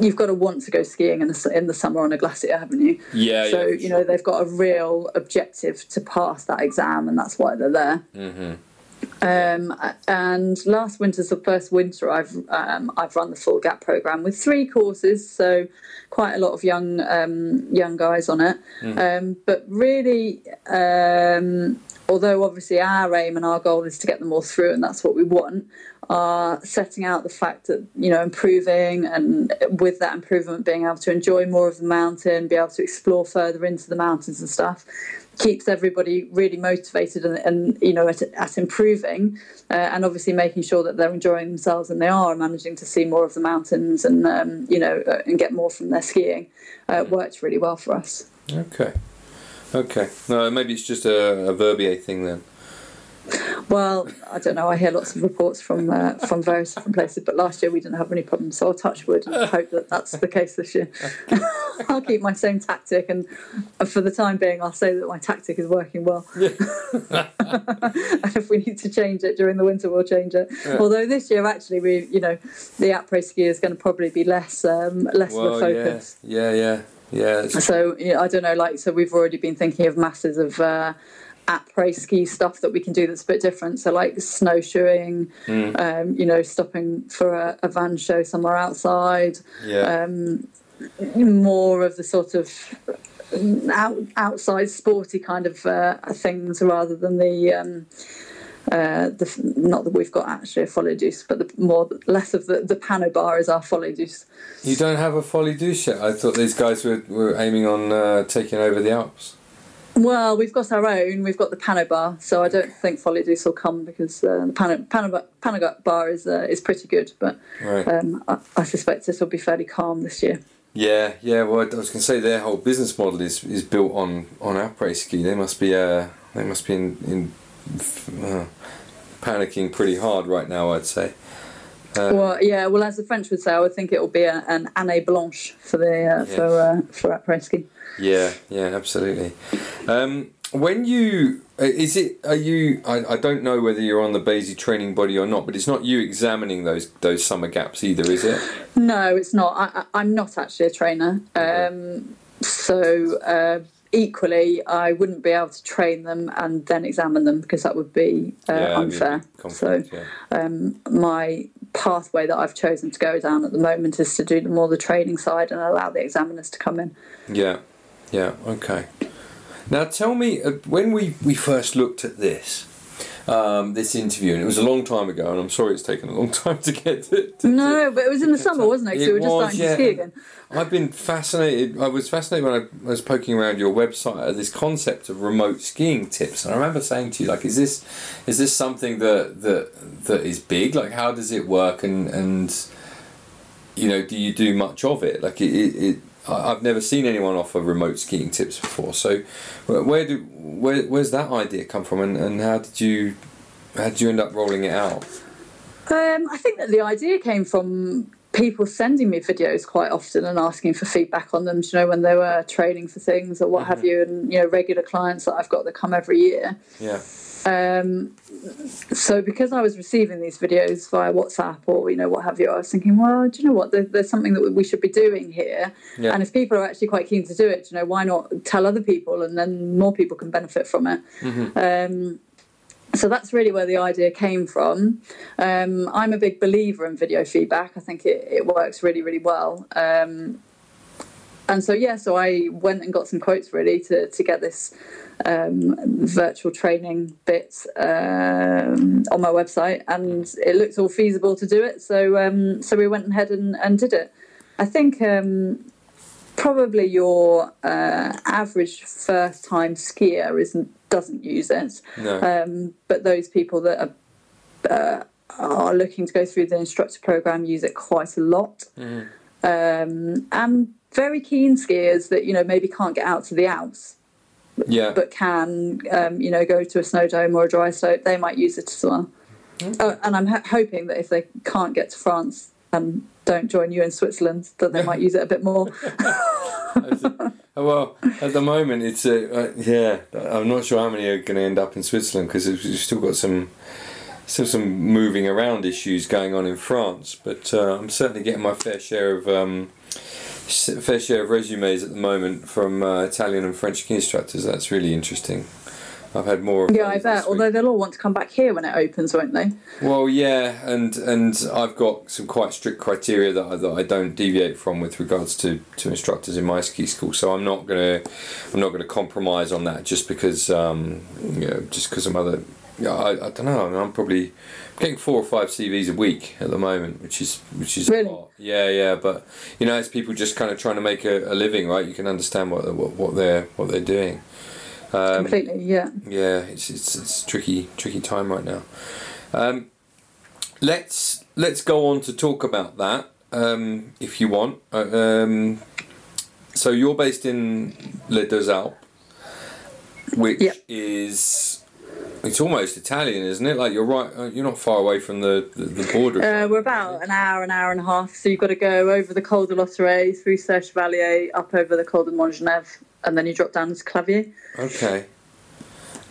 you've got to want to go skiing in the, in the summer on a glacier, haven't you? Yeah. So, yeah, you know, sure. They've got a real objective to pass that exam and that's why they're there. Mm-hmm. Um, and last winter's the first winter I've um, I've run the full gap program with three courses, so quite a lot of young um, young guys on it. Mm. Um, but really, um, although obviously our aim and our goal is to get them all through, and that's what we want, are setting out the fact that, you know, improving, and with that improvement, being able to enjoy more of the mountain, be able to explore further into the mountains and stuff, keeps everybody really motivated and, and you know, at, at improving, uh, and obviously making sure that they're enjoying themselves and they are managing to see more of the mountains and, um, you know, uh, and get more from their skiing. Uh, worked really well for us. Okay. Okay. No, maybe it's just a, a Verbier thing then. Well, I don't know. I hear lots of reports from uh, from various different places, but last year we didn't have any problems, so I'll touch wood and hope that that's the case this year. I'll keep my same tactic, and for the time being, I'll say that my tactic is working well. And if we need to change it during the winter, we'll change it. Yeah. Although this year, actually, we you know the après ski is going to probably be less um, less well, of a focus. Yeah, yeah, yeah. yeah so yeah, I don't know. Like, so we've already been thinking of masses of. Uh, après ski stuff that we can do that's a bit different, so like snowshoeing, mm. um you know stopping for a, a van show somewhere outside, yeah. um more of the sort of out, outside sporty kind of uh, things rather than the um uh the not that we've got actually a folie douce, but the more less of the the pano bar is our folie douce. You don't have a folie douce yet? I thought these guys were, were aiming on uh, taking over the Alps. Well, we've got our own. We've got the pano bar, so I don't think folie douce will come because uh, the pano, pano, pano bar is uh, is pretty good, but right. um, I, I suspect this will be fairly calm this year. Yeah, yeah. Well, I was going to say their whole business model is, is built on on après ski. They must be uh they must be in, in uh, panicking pretty hard right now, I'd say. Uh, well, yeah. Well, as the French would say, I would think it will be a, an année blanche for the uh, yes. for uh, for après ski. Yeah, yeah, absolutely. Um, when you is it are you? I, I don't know whether you're on the BASI training body or not, but it's not you examining those those summer gaps either, is it? No, it's not. I, I, I'm not actually a trainer, um, so uh, equally, I wouldn't be able to train them and then examine them because that would be uh, yeah, unfair. Be so, yeah. um, my pathway that I've chosen to go down at the moment is to do more the training side and allow the examiners to come in. Yeah. Yeah, okay. Now tell me, uh, when we, we first looked at this, um, this interview, and it was a long time ago, and I'm sorry it's taken a long time to get to... to no, to, but it was in the summer, wasn't it? Because we were just starting yeah. to ski again. I've been fascinated, I was fascinated when I was poking around your website at this concept of remote skiing tips, and I remember saying to you, like, is this is this something that that, that is big? Like, how does it work, and, and, you know, do you do much of it? Like, it... it I've never seen anyone offer remote skiing tips before. So, where do where where's that idea come from, and, and how did you how did you end up rolling it out? Um, I think that the idea came from people sending me videos quite often and asking for feedback on them, you know, when they were training for things or what mm-hmm. have you, and you know, regular clients that I've got that come every year. Yeah. Um, so because I was receiving these videos via WhatsApp or, you know, what have you, I was thinking, well, do you know what, there, there's something that we should be doing here. Yeah. And if people are actually quite keen to do it, you know, why not tell other people and then more people can benefit from it. Mm-hmm. Um, so that's really where the idea came from. Um, I'm a big believer in video feedback. I think it, it works really, really well. Um, and so, yeah, so I went and got some quotes really to, to get this um virtual training bits um on my website, and it looked all feasible to do it, so um so we went ahead and, and did it. I think um probably your uh average first time skier isn't doesn't use it. No. Um but those people that are uh, are looking to go through the instructor program use it quite a lot. Mm. Um and very keen skiers that, you know, maybe can't get out to the Alps. Yeah. But can um, you know, go to a snow dome or a dry slope? They might use it as well. Okay. Oh, and I'm ho- hoping that if they can't get to France and don't join you in Switzerland, that they might use it a bit more. Well, at the moment, it's uh, uh, yeah. I'm not sure how many are going to end up in Switzerland because we've still got some still some moving around issues going on in France. But uh, I'm certainly getting my fair share of. Um, fair share of resumes at the moment from uh, Italian and French ski instructors. That's really interesting. I've had more of yeah I bet although they'll all want to come back here when it opens, won't they? Well, yeah, and and I've got some quite strict criteria that I, that I don't deviate from with regards to, to instructors in my ski school, so I'm not gonna I'm not gonna compromise on that just because um you know, just because some other Yeah, I, I don't know. I mean, I'm probably getting four or five C Vs a week at the moment, which is which is really? a lot. Yeah, yeah. But you know, it's people just kind of trying to make a, a living, right? You can understand what what, what they're what they're doing. Um, Completely. Yeah. Yeah, it's it's it's tricky tricky time right now. Um, let's let's go on to talk about that um, if you want. Um, so you're based in Les Deux Alpes, which yep. is. It's almost Italian, isn't it? Like you're right, you're not far away from the, the, the border. Uh, we're about an hour, an hour and a half. So you've got to go over the Col de Lotteray, through Serge Vallier, up over the Col de Montgenèvre, and then you drop down to Clavier. Okay.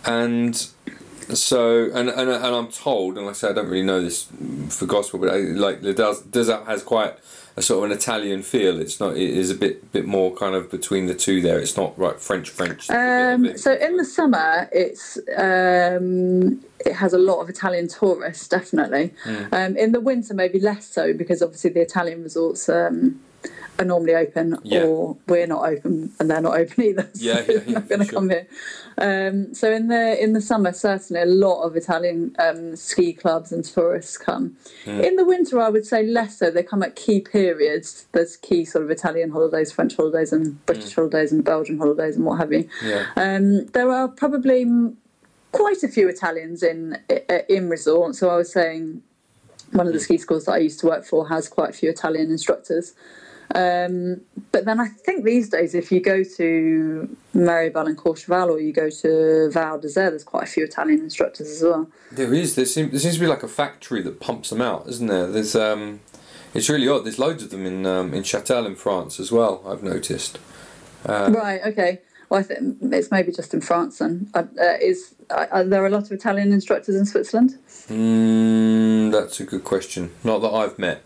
And so, and, and and I'm told, and like I say, I don't really know this for gospel, but I, like Les Deux Alpes has quite a sort of an Italian feel. It's not. It is a bit bit more kind of between the two there. It's not right French French. Um, so in the summer, it's um, it has a lot of Italian tourists, definitely. Mm. Um, in the winter, maybe less so, because obviously the Italian resorts um, are normally open, yeah. or we're not open and they're not open either. So yeah, yeah, yeah, not going to sure. come here. Um, so in the in the summer, certainly a lot of Italian um, ski clubs and tourists come. Mm. In the winter, I would say less so. They come at key periods. There's key sort of Italian holidays, French holidays, and British mm. holidays, and Belgian holidays, and what have you. Yeah. Um, there are probably quite a few Italians in in resort. So I was saying, one of the ski schools that I used to work for has quite a few Italian instructors. Um, but then I think these days, if you go to Méribel and Courchevel, or you go to Val d'Isere, there's quite a few Italian instructors as well. There is. There seems, there seems to be like a factory that pumps them out, isn't there? There's. Um, it's really odd. There's loads of them in um, in Châtel in France as well, I've noticed. Uh, right. Okay. Well, I think it's maybe just in France then. Uh, is uh, are there a lot of Italian instructors in Switzerland? Mm, that's a good question. Not that I've met.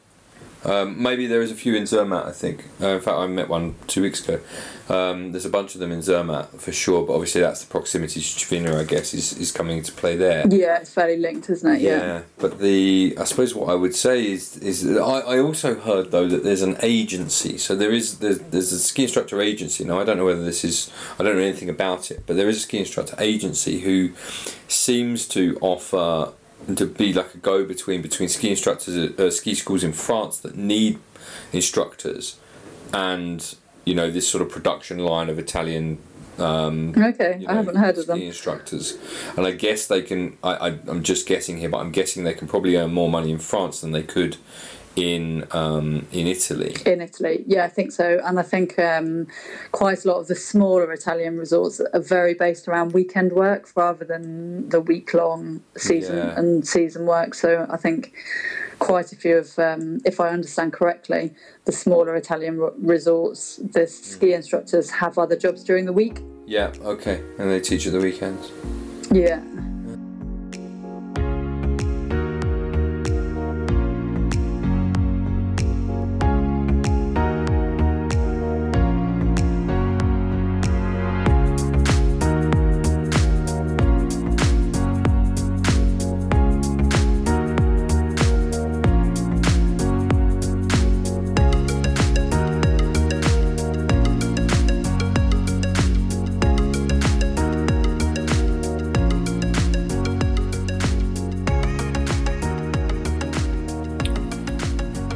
Um, maybe there is a few in Zermatt, I think. Uh, in fact, I met one two weeks ago. Um, there's a bunch of them in Zermatt for sure, but obviously that's the proximity to Cervinia, I guess, is, is coming into play there. Yeah, it's fairly linked, isn't it? Yeah. yeah. But the I suppose what I would say is is I, I also heard though that there's an agency. So there is there's, there's a ski instructor agency. Now I don't know whether this is I don't know anything about it, but there is a ski instructor agency who seems to offer. And to be like a go-between between ski instructors, uh, ski schools in France that need instructors, and you know this sort of production line of Italian. Um, okay, you know, I haven't heard of them. Ski instructors, and I guess they can. I, I I'm just guessing here, but I'm guessing they can probably earn more money in France than they could in um, in Italy. In Italy, yeah, I think so, and I think um, quite a lot of the smaller Italian resorts are very based around weekend work rather than the week-long season yeah. and season work. So I think quite a few of, um, if I understand correctly, the smaller Italian resorts, the ski instructors have other jobs during the week. Yeah, okay, and they teach at the weekends. Yeah.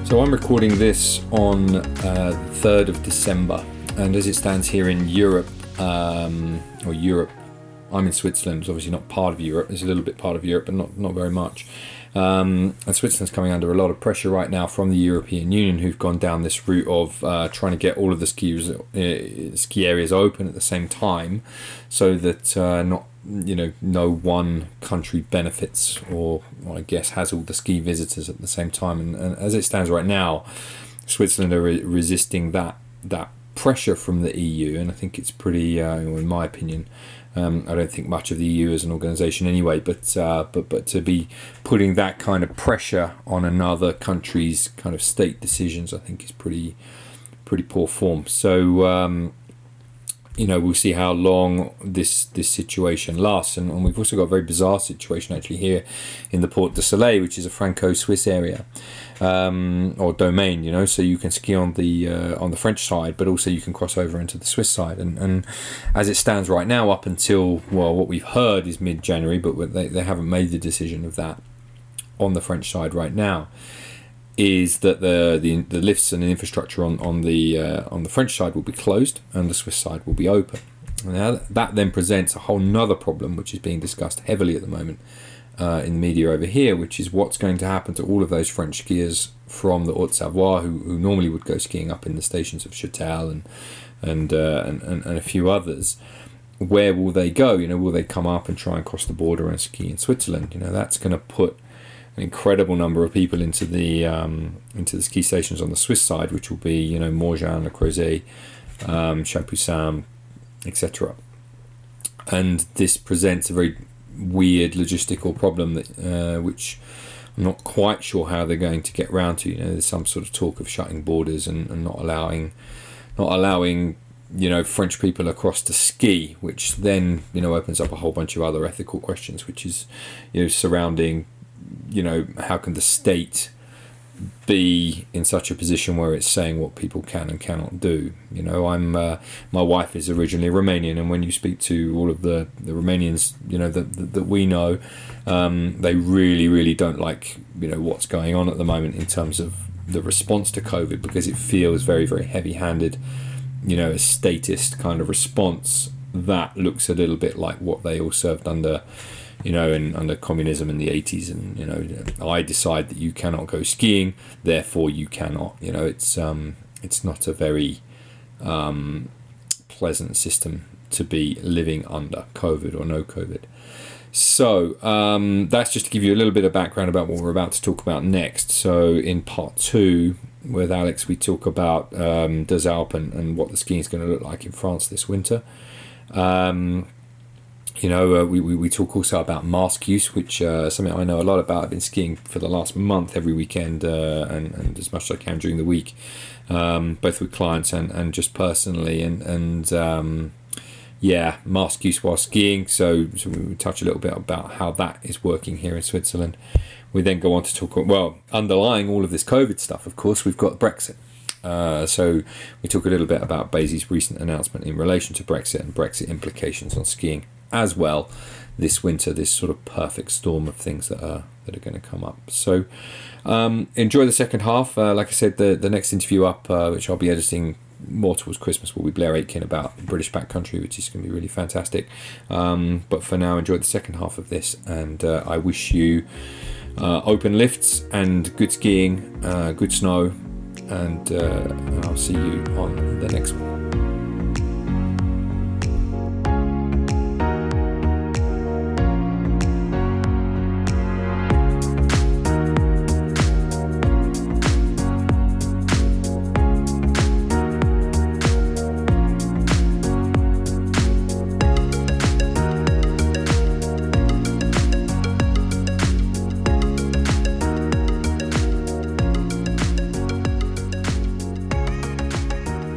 So I'm recording this on uh, the third of December, and as it stands here in Europe, um, or Europe, I'm in Switzerland, it's obviously not part of Europe, it's a little bit part of Europe, but not, not very much. Um, and Switzerland's coming under a lot of pressure right now from the European Union, who've gone down this route of uh, trying to get all of the ski, uh, ski areas open at the same time, so that uh, not you know no one country benefits or, or I guess has all the ski visitors at the same time. And, and as it stands right now, Switzerland are re- resisting that that pressure from the E U, and I think it's pretty uh, in my opinion um, I don't think much of the E U as an organisation anyway, but uh, but but to be putting that kind of pressure on another country's kind of state decisions, I think is pretty pretty poor form. So um, you know, we'll see how long this this situation lasts. And, and we've also got a very bizarre situation actually here in the Portes du Soleil, which is a Franco-Swiss area, um, or domain, you know, so you can ski on the uh, on the French side, but also you can cross over into the Swiss side. And, and as it stands right now, up until, well, what we've heard is mid-January, but they, they haven't made the decision of that on the French side right now, is that the, the the lifts and the infrastructure on on the uh, on the French side will be closed and the Swiss side will be open. Now that then presents a whole nother problem, which is being discussed heavily at the moment uh, in the media over here, which is what's going to happen to all of those French skiers from the Haute-Savoie who, who normally would go skiing up in the stations of Chatel and and, uh, and and and a few others. Where will they go? You know, will they come up and try and cross the border and ski in Switzerland? You know, that's going to put an incredible number of people into the um, into the ski stations on the Swiss side, which will be, you know, Morges, Le Creuset, um, Chapoussin, et cetera. And this presents a very weird logistical problem that uh, which I'm not quite sure how they're going to get round to. You know, there's some sort of talk of shutting borders and, and not allowing not allowing. you know, French people across to ski, which then, you know, opens up a whole bunch of other ethical questions, which is, you know, surrounding, you know, how can the state be in such a position where it's saying what people can and cannot do? You know, I'm, uh, my wife is originally Romanian, and when you speak to all of the, the Romanians, you know, that, that, that we know, um, they really, really don't like, you know, what's going on at the moment in terms of the response to COVID, because it feels very, very heavy-handed, you know, a statist kind of response that looks a little bit like what they all served under, you know, in, under communism in the eighties. And, you know, I decide that you cannot go skiing, therefore you cannot. You know, it's um, it's not a very um, pleasant system to be living under, COVID or no COVID. So um, that's just to give you a little bit of background about what we're about to talk about next. So in part two with Alex, we talk about um, Deux Alpes and, and what the skiing is going to look like in France this winter. Um, you know, uh, we, we, we talk also about mask use, which uh, is something I know a lot about. I've been skiing for the last month every weekend uh, and, and as much as I can during the week, um, both with clients and, and just personally. And, and um, yeah, mask use while skiing. So, so we touch a little bit about how that is working here in Switzerland. We then go on to talk, well, underlying all of this COVID stuff, of course, we've got Brexit. Uh, so we talk a little bit about BASI's recent announcement in relation to Brexit and Brexit implications on skiing as well this winter, this sort of perfect storm of things that are that are going to come up. So um, enjoy the second half. Uh, like I said, the, the next interview up, uh, which I'll be editing more towards Christmas, will be Blair Aitken about the British backcountry, which is going to be really fantastic. Um, but for now, enjoy the second half of this, and uh, I wish you Uh, open lifts and good skiing, uh, good snow, and, uh, and I'll see you on the next one.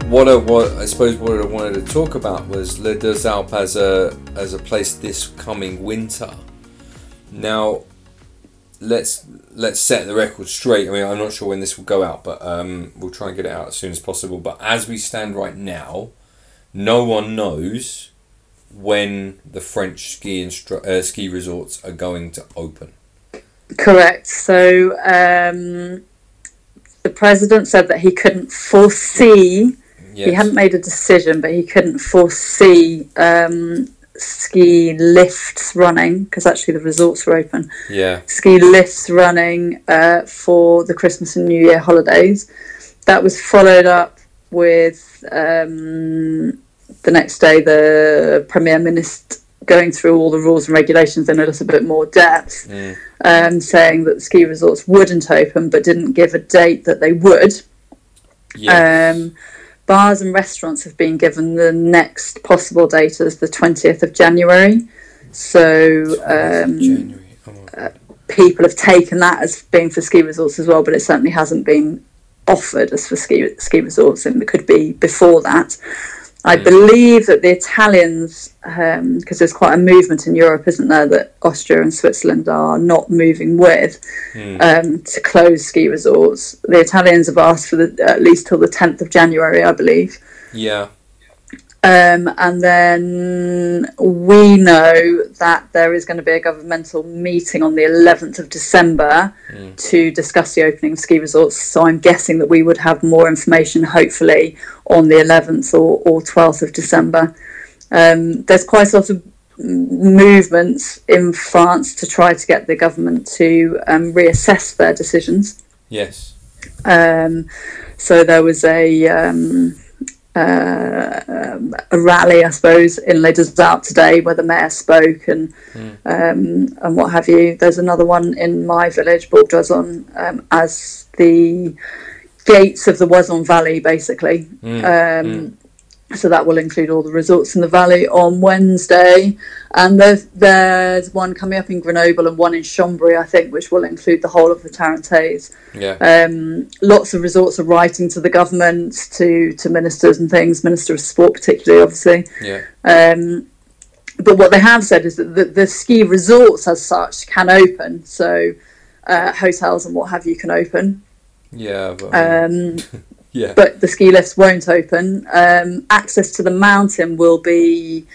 What I, what I suppose what I wanted to talk about was Les Deux Alpes as a as a place this coming winter. Now, let's let's set the record straight. I mean, I'm not sure when this will go out, but um, we'll try and get it out as soon as possible. But as we stand right now, no one knows when the French ski instru- uh, ski resorts are going to open. Correct. So um, the president said that he couldn't foresee. Yes. He hadn't made a decision, but he couldn't foresee um, ski lifts running, because actually the resorts were open. Yeah. Ski lifts running uh, for the Christmas and New Year holidays. That was followed up with um, the next day, the Premier Minister going through all the rules and regulations in a little bit more depth, mm. um, saying that the ski resorts wouldn't open, but didn't give a date that they would. Yes. Um, Bars and restaurants have been given the next possible date as the twentieth of January. So um, January. Oh. Uh, people have taken that as being for ski resorts as well, but it certainly hasn't been offered as for ski ski resorts, and it could be before that. I believe that the Italians, because um, there's quite a movement in Europe, isn't there, that Austria and Switzerland are not moving with mm. um, to close ski resorts. The Italians have asked for the, at least till the tenth of January, I believe. Yeah. Um, and then we know that there is going to be a governmental meeting on the eleventh of December mm. to discuss the opening of ski resorts. So I'm guessing that we would have more information, hopefully, on the eleventh or, or twelfth of December. Um, there's quite a lot of movements in France to try to get the government to um, reassess their decisions. Yes. Um, so there was a... Um, Uh, um, a rally, I suppose, in Les Deux Alpes today, where the mayor spoke and mm. um, and what have you. There's another one in my village, Bourg d'Oisans, um, as the gates of the Oisans Valley, basically. Mm. Um, mm. So that will include all the resorts in the valley on Wednesday. And there's, there's one coming up in Grenoble and one in Chambéry, I think, which will include the whole of the Tarentaise. Yeah. Um, lots of resorts are writing to the government, to, to ministers and things, Minister of Sport particularly, obviously. Yeah. Um, but what they have said is that the, the ski resorts as such can open. So uh, hotels and what have you can open. Yeah. But, um, yeah. But the ski lifts won't open. Um, access to the mountain will be...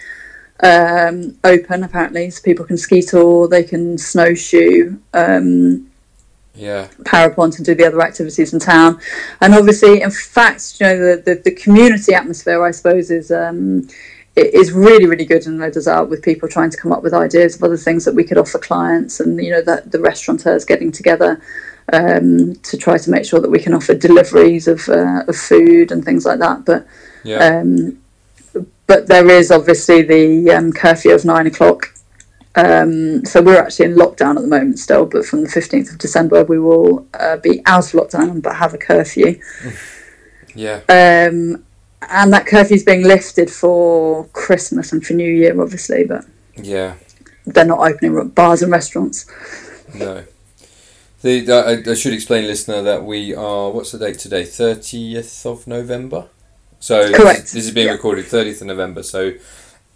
Um, open apparently, so people can ski tour, they can snowshoe, um, yeah, parapont and do the other activities in town. And obviously, in fact, you know, the, the, the community atmosphere, I suppose, is um, it is really, really good in Les Deux Alpes, with people trying to come up with ideas of other things that we could offer clients, and you know that the restaurateurs getting together um, to try to make sure that we can offer deliveries of uh, of food and things like that. But yeah. Um, But there is obviously the um, curfew of nine o'clock. Um, so we're actually in lockdown at the moment still, but from the fifteenth of December, we will uh, be out of lockdown, but have a curfew. Yeah. Um, and that curfew is being lifted for Christmas and for New Year, obviously, but yeah, they're not opening bars and restaurants. No. The, the I, I should explain, listener, that we are, what's the date today? thirtieth of November? So correct. This, this is being yeah. recorded thirtieth of November, so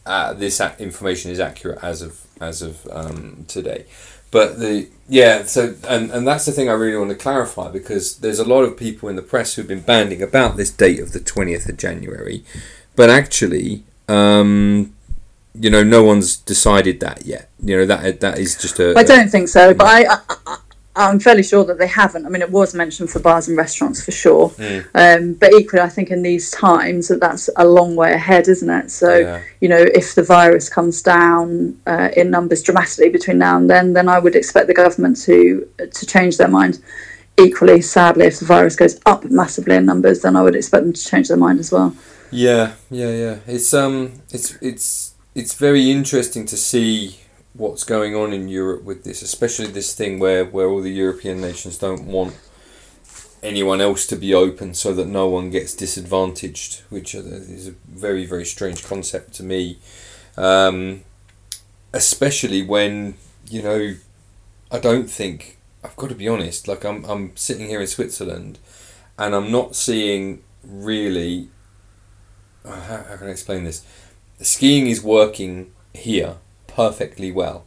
uh, this ac- information is accurate as of as of um, today. But the yeah, so and, and that's the thing I really want to clarify, because there's a lot of people in the press who've been banding about this date of the twentieth of January, but actually, um, you know, no one's decided that yet. You know, that that is just a. I don't a, think so, but I. I, I I'm fairly sure that they haven't. I mean, it was mentioned for bars and restaurants for sure. Mm. Um, but equally, I think in these times that that's a long way ahead, isn't it? So, yeah. you know, if the virus comes down uh, in numbers dramatically between now and then, then I would expect the government to to change their mind. Equally, sadly, if the virus goes up massively in numbers, then I would expect them to change their mind as well. Yeah, yeah, yeah. It's um, it's it's it's very interesting to see what's going on in Europe with this, especially this thing where, where all the European nations don't want anyone else to be open so that no one gets disadvantaged, which is a very, very strange concept to me. Um, especially when, you know, I don't think, I've got to be honest, like I'm I'm sitting here in Switzerland and I'm not seeing really, oh, how, how can I explain this? Skiing is working here perfectly well,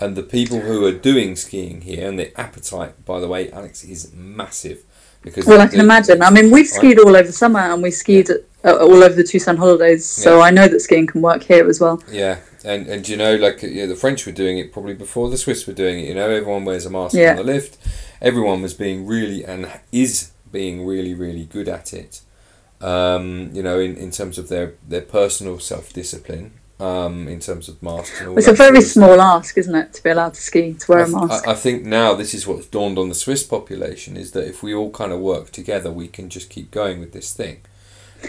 and the people who are doing skiing here, and the appetite, by the way, Alex, is massive, because well I can imagine. I mean, we've skied all over summer, and we skied yeah. at, uh, all over the Tucson holidays, so yeah. I know that skiing can work here as well. Yeah, and and you know, like yeah, the French were doing it probably before the Swiss were doing it. You know, everyone wears a mask yeah. on the lift. Everyone was being really and is being really really good at it. Um, you know, in, in terms of their their personal self discipline. Um, in terms of masks and all it's that a very small stuff. Ask, isn't it, to be allowed to ski, to wear I th- a mask. I think now this is what's dawned on the Swiss population, is that if we all kind of work together, we can just keep going with this thing.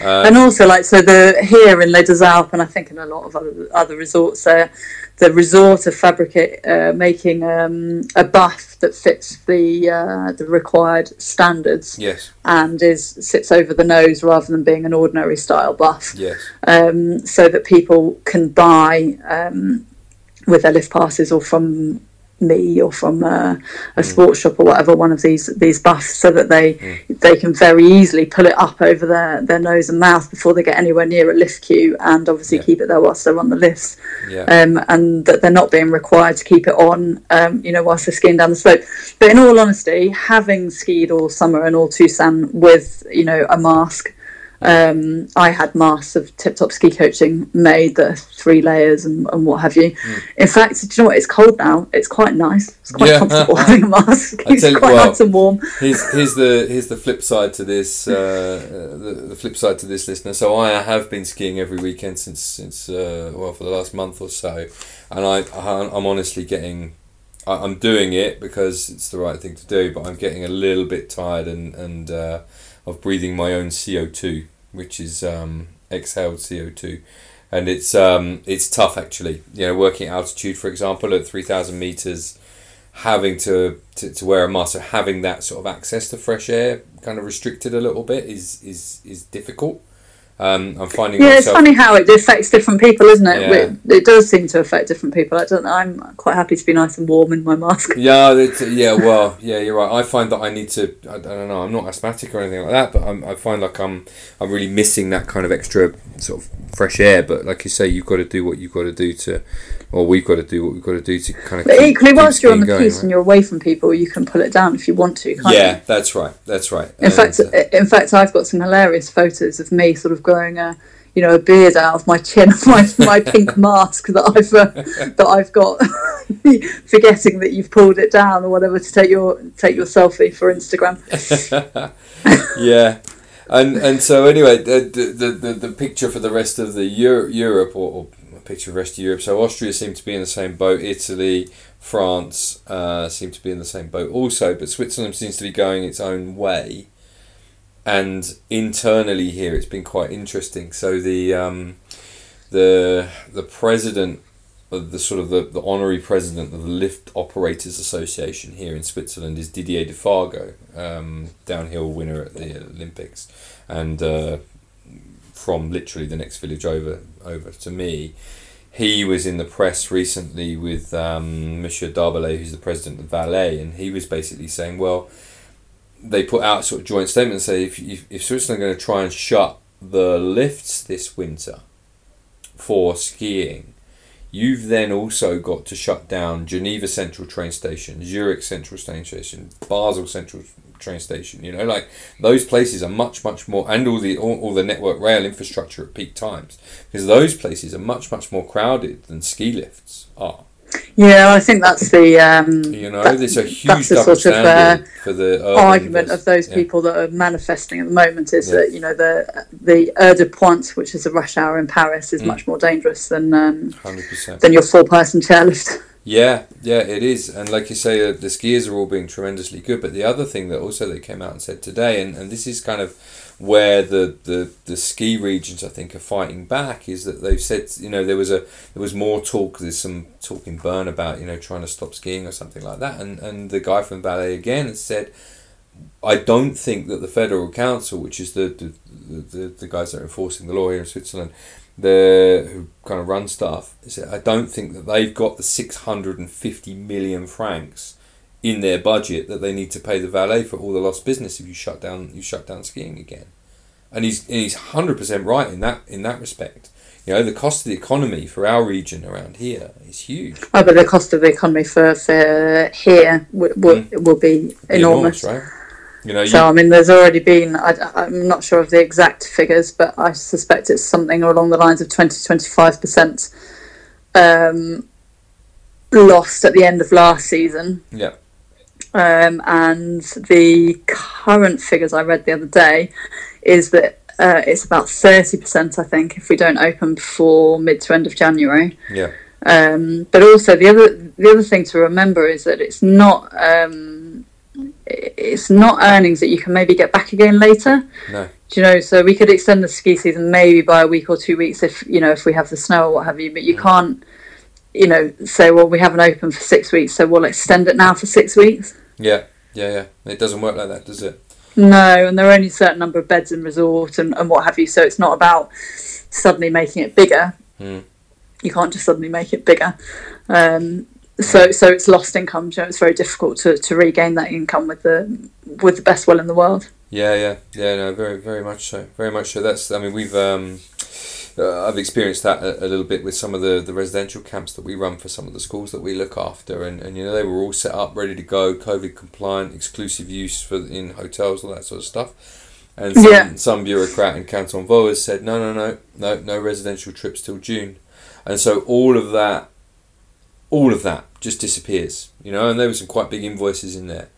Um, and also, like, so the here in Les Deux Alpes, and I think in a lot of other, other resorts, uh, the resort of fabricate, uh, making um, a buff that fits the uh, the required standards, yes, and is sits over the nose rather than being an ordinary style buff, yes, um, so that people can buy um, with their lift passes or from me or from uh, a mm. sports shop or whatever, one of these these buffs, so that they mm. they can very easily pull it up over their, their nose and mouth before they get anywhere near a lift queue, and obviously yeah. keep it there whilst they're on the lifts, yeah. um, and that they're not being required to keep it on, um, you know, whilst they're skiing down the slope. But in all honesty, having skied all summer and all Tucson with, you know, a mask, Um, I had masks of Tip Top Ski Coaching made, the three layers and, and what have you. Mm. In fact, do you know what? It's cold now. It's quite nice. It's quite yeah. comfortable having a mask. It's quite well, nice and warm. Here's, here's the here's the flip side to this. Uh, the, the flip side to this, listener. So I have been skiing every weekend since since uh, well for the last month or so, and I I'm honestly getting. I'm doing it because it's the right thing to do, but I'm getting a little bit tired and and uh, of breathing my own C O two, which is um, exhaled C O two, and it's um it's tough actually. You know, working at altitude, for example, at three thousand meters, having to, to to wear a mask, or having that sort of access to fresh air kind of restricted a little bit is is is difficult. Um, I'm finding yeah, myself... it's funny how it affects different people, isn't it? Yeah. It? It does seem to affect different people. I don't. I'm quite happy to be nice and warm in my mask. Yeah, yeah. Well, yeah, you're right. I find that I need to. I, I don't know. I'm not asthmatic or anything like that, but I'm, I find like I'm. I'm really missing that kind of extra sort of fresh air. But like you say, you've got to do what you've got to do to, or we've got to do what we've got to do to kind of. But keep, equally, whilst you're on the going, piece right? and you're away from people, you can pull it down if you want to. Can't yeah, you? that's right. That's right. In and, fact, uh, in fact, I've got some hilarious photos of me sort of growing a, you know, a beard out of my chin, my my pink mask that I've uh, that I've got, forgetting that you've pulled it down or whatever to take your take your selfie for Instagram. yeah, and and so anyway, the the, the, the picture for the rest of the Euro, Europe or, or picture of the rest of Europe. So Austria seemed to be in the same boat. Italy, France uh, seem to be in the same boat also, but Switzerland seems to be going its own way. And internally here, it's been quite interesting. So the um, the the president, of the sort of the, the honorary president of the Lift Operators Association here in Switzerland is Didier Defago, um, downhill winner at the Olympics, and uh, from literally the next village over over to me. He was in the press recently with um, Monsieur Darbelet, who's the president of Valais, and he was basically saying, well. They put out sort of joint statement and say if, if if Switzerland are going to try and shut the lifts this winter for skiing, you've then also got to shut down Geneva Central train station, Zurich Central train station, Basel Central train station. You know, like those places are much much more, and all the all, all the network rail infrastructure at peak times, because those places are much much more crowded than ski lifts are. Yeah, I think that's the um, you know, that, there's a huge double sort of uh, for the argument of those yeah. people that are manifesting at the moment is yeah. that you know the the heure de pointe, which is a rush hour in Paris, is mm. much more dangerous than um, one hundred percent than your four person chairlift. Yeah, yeah, it is, and like you say, uh, the skiers are all being tremendously good. But the other thing that also they came out and said today, and, and this is kind of where the, the, the ski regions I think are fighting back, is that they've said, you know, there was a there was more talk, there's some talk in Bern about, you know, trying to stop skiing or something like that, and and the guy from Valais again said, I don't think that the Federal Council, which is the the, the, the guys that are enforcing the law here in Switzerland, the who kind of run stuff, said, I don't think that they've got the six hundred fifty million francs in their budget that they need to pay the valet for all the lost business if you shut down you shut down skiing again. And he's and he's one hundred percent right in that in that respect. You know, the cost of the economy for our region around here is huge. Oh, but the cost of the economy for, for here will, will, mm. will be enormous. enormous right? You know, you... So, I mean, there's already been, I, I'm not sure of the exact figures, but I suspect it's something along the lines of twenty to twenty-five percent um, lost at the end of last season. Yeah. Um, and the current figures I read the other day is that uh, it's about thirty percent, I think, if we don't open before mid to end of January. Yeah. Um, but also the other the other thing to remember is that it's not um, it's not earnings that you can maybe get back again later. No. Do you know? So we could extend the ski season maybe by a week or two weeks if you know if we have the snow or what have you. But you mm. can't, you know, say, well, we haven't opened for six weeks, so we'll extend it now for six weeks. Yeah, yeah, yeah. It doesn't work like that, does it? No, and there are only a certain number of beds in resort and, and what have you, so it's not about suddenly making it bigger. Mm. You can't just suddenly make it bigger. Um, so so it's lost income. You know, it's very difficult to, to regain that income with the with the best will in the world. Yeah, yeah, yeah. No, very, very much so. Very much so. That's. I mean, we've. Um, uh, I've experienced that a, a little bit with some of the, the residential camps that we run for some of the schools that we look after, and, and you know they were all set up, ready to go, COVID compliant, exclusive use for in hotels, all that sort of stuff. And some, yeah. some bureaucrat in Canton Vaud has said, no, no, no, no, no residential trips till June. And so all of that, all of that just disappears, you know, and there were some quite big invoices in there.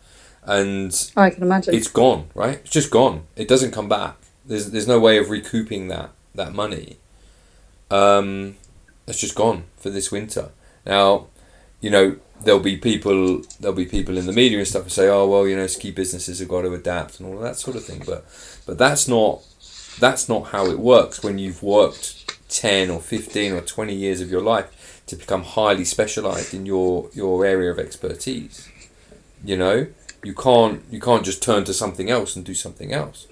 And I can imagine. It's gone, right? It's just gone. It doesn't come back. There's there's no way of recouping that, that money. Um, it's just gone for this winter. Now, you know, there'll be people there'll be people in the media and stuff who say, oh well, you know, ski businesses have got to adapt and all of that sort of thing, but but that's not that's not how it works when you've worked ten or fifteen or twenty years of your life to become highly specialized in your, your area of expertise. You know? You can't you can't just turn to something else and do something else.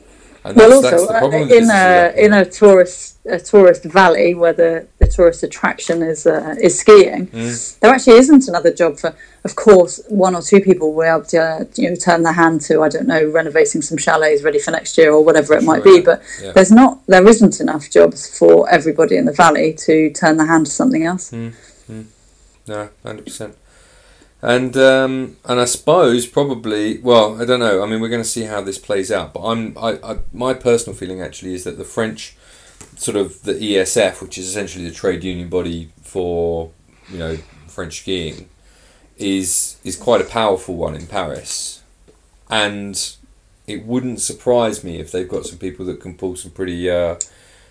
And that's, well, also, that's the problem in a in a tourist a tourist valley where the, the tourist attraction is uh, is skiing, mm. there actually isn't another job for. Of course, one or two people will be able to uh, you know turn their hand to I don't know renovating some chalets ready for next year or whatever it might sure, be. Yeah. But yeah. there's not there isn't enough jobs for everybody in the valley to turn their hand to something else. Mm. Mm. No, one hundred percent. And um, and I suppose probably, well, I don't know. I mean, we're going to see how this plays out. But I'm, I, I, my personal feeling actually is that the French, sort of the E S F, which is essentially the trade union body for, you know, French skiing, is is quite a powerful one in Paris, and it wouldn't surprise me if they've got some people that can pull some pretty, uh,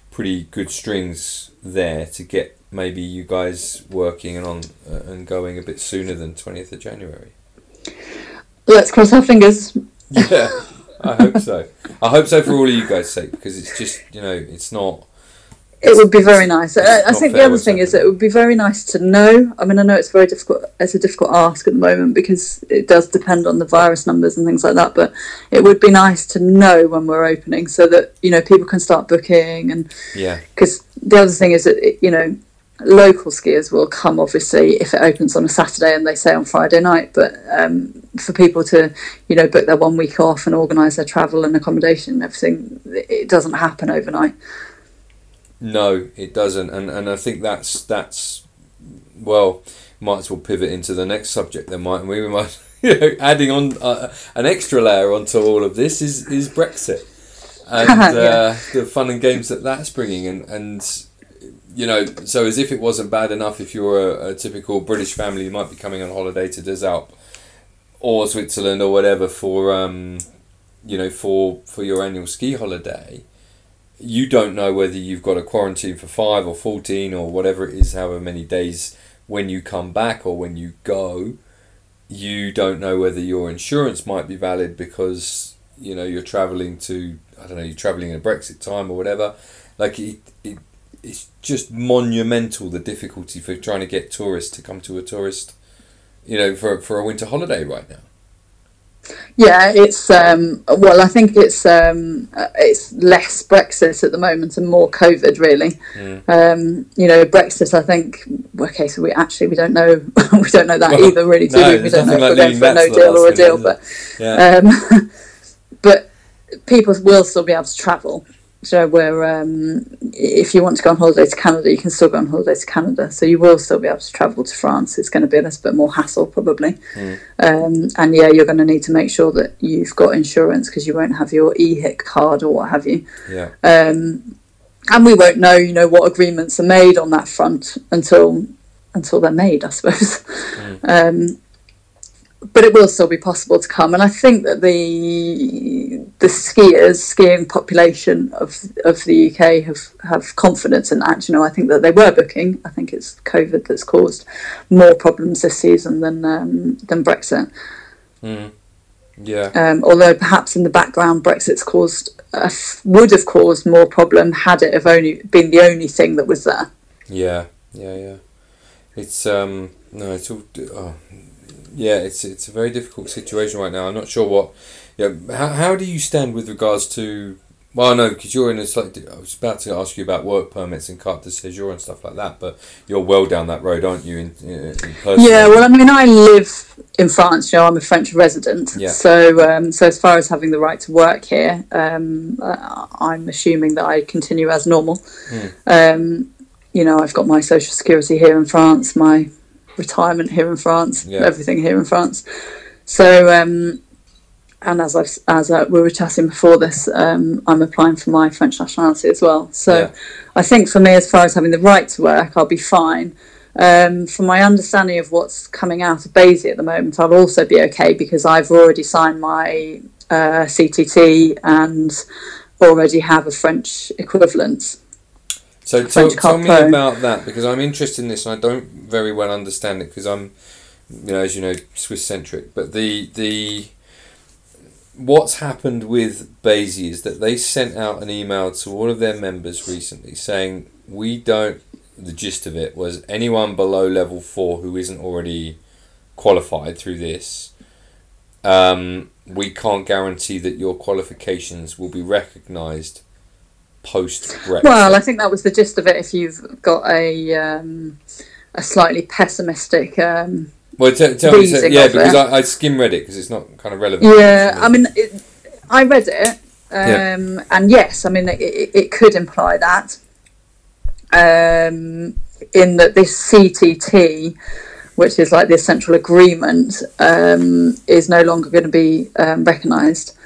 pretty good strings there to get. Maybe you guys working and on uh, and going a bit sooner than twentieth of January. Let's cross our fingers. Yeah, I hope so. I hope so for all of you guys' sake, because it's just, you know, it's not. It would be very nice. I, I think the other thing is it would be very nice to know. I mean, I know it's very difficult. It's a difficult ask at the moment because it does depend on the virus numbers and things like that. But it would be nice to know when we're opening so that, you know, people can start booking. And yeah, because the other thing is that, you know, local skiers will come obviously if it opens on a Saturday and they say on Friday night, but um, for people to, you know, book their one week off and organise their travel and accommodation and everything, it doesn't happen overnight. No, it doesn't. And and I think that's that's well, might as well pivot into the next subject then, mightn't we? We might, you know, adding on uh, an extra layer onto all of this is is Brexit and yeah. uh, the fun and games that that's bringing and and. You know, so as if it wasn't bad enough, if you're a, a typical British family, you might be coming on holiday to Des Alpes or Switzerland or whatever for, um, you know, for for your annual ski holiday. You don't know whether you've got a quarantine for five or fourteen or whatever it is, however many days when you come back or when you go. You don't know whether your insurance might be valid because, you know, you're travelling to, I don't know, you're travelling in a Brexit time or whatever. Like, it... it it's just monumental, the difficulty for trying to get tourists to come to a tourist, you know, for for a winter holiday right now. Yeah, it's um, well, I think it's um, it's less Brexit at the moment and more COVID really. Mm. Um, you know, Brexit. I think okay, so we actually we don't know we don't know that well, either really. Do no, we? We don't know if like we're going for a no deal or a deal, but yeah. um, but people will still be able to travel. So where um, if you want to go on holiday to Canada, you can still go on holiday to Canada. So you will still be able to travel to France. It's going to be a little bit more hassle probably. Mm. Um, and yeah, you're going to need to make sure that you've got insurance because you won't have your E H I C card or what have you. Yeah. Um, and we won't know, you know, what agreements are made on that front until until they're made, I suppose. Mm. Um, but it will still be possible to come. And I think that the the skiers, skiing population of of the U K have, have confidence in that. You know, I think that they were booking. I think it's COVID that's caused more problems this season than um, than Brexit. Mm. Yeah. Um, although perhaps in the background, Brexit's caused uh, would have caused more problem had it have only been the only thing that was there. Yeah, yeah, yeah. It's um no, it's all. Oh. Yeah, it's it's a very difficult situation right now. I'm not sure what. Yeah, how how do you stand with regards to Well, no, because you're in a slightly... I was about to ask you about work permits and carte de séjour and stuff like that, but you're well down that road, aren't you, in, in person? Yeah, well, I mean, I live in France, you know, I'm a French resident. Yeah. So, um, so as far as having the right to work here, um, I'm assuming that I continue as normal. Mm. Um, you know, I've got my social security here in France, my retirement here in France, yeah. everything here in France. So... Um, And as I've, as I, we were chatting before this, um, I'm applying for my French nationality as well. So yeah. I think for me, as far as having the right to work, I'll be fine. Um, from my understanding of what's coming out of BASI at the moment, I'll also be okay because I've already signed my uh, C T T and already have a French equivalent. So French t- tell me about that, because I'm interested in this and I don't very well understand it because I'm, you know, as you know, Swiss-centric. But the... the what's happened with BASI is that they sent out an email to all of their members recently saying, we don't, the gist of it was anyone below level four who isn't already qualified through this, um, we can't guarantee that your qualifications will be recognised post-Brexit. Well, I think that was the gist of it if you've got a, um, a slightly pessimistic... Um, Well, tell, tell me, so, yeah, because I, I skim read it because it's not kind of relevant. Yeah, I mean, it, I read it, um, yeah. and yes, I mean, it, it could imply that, um, in that this C T T, which is like the central agreement, um, is no longer going to be um, recognised.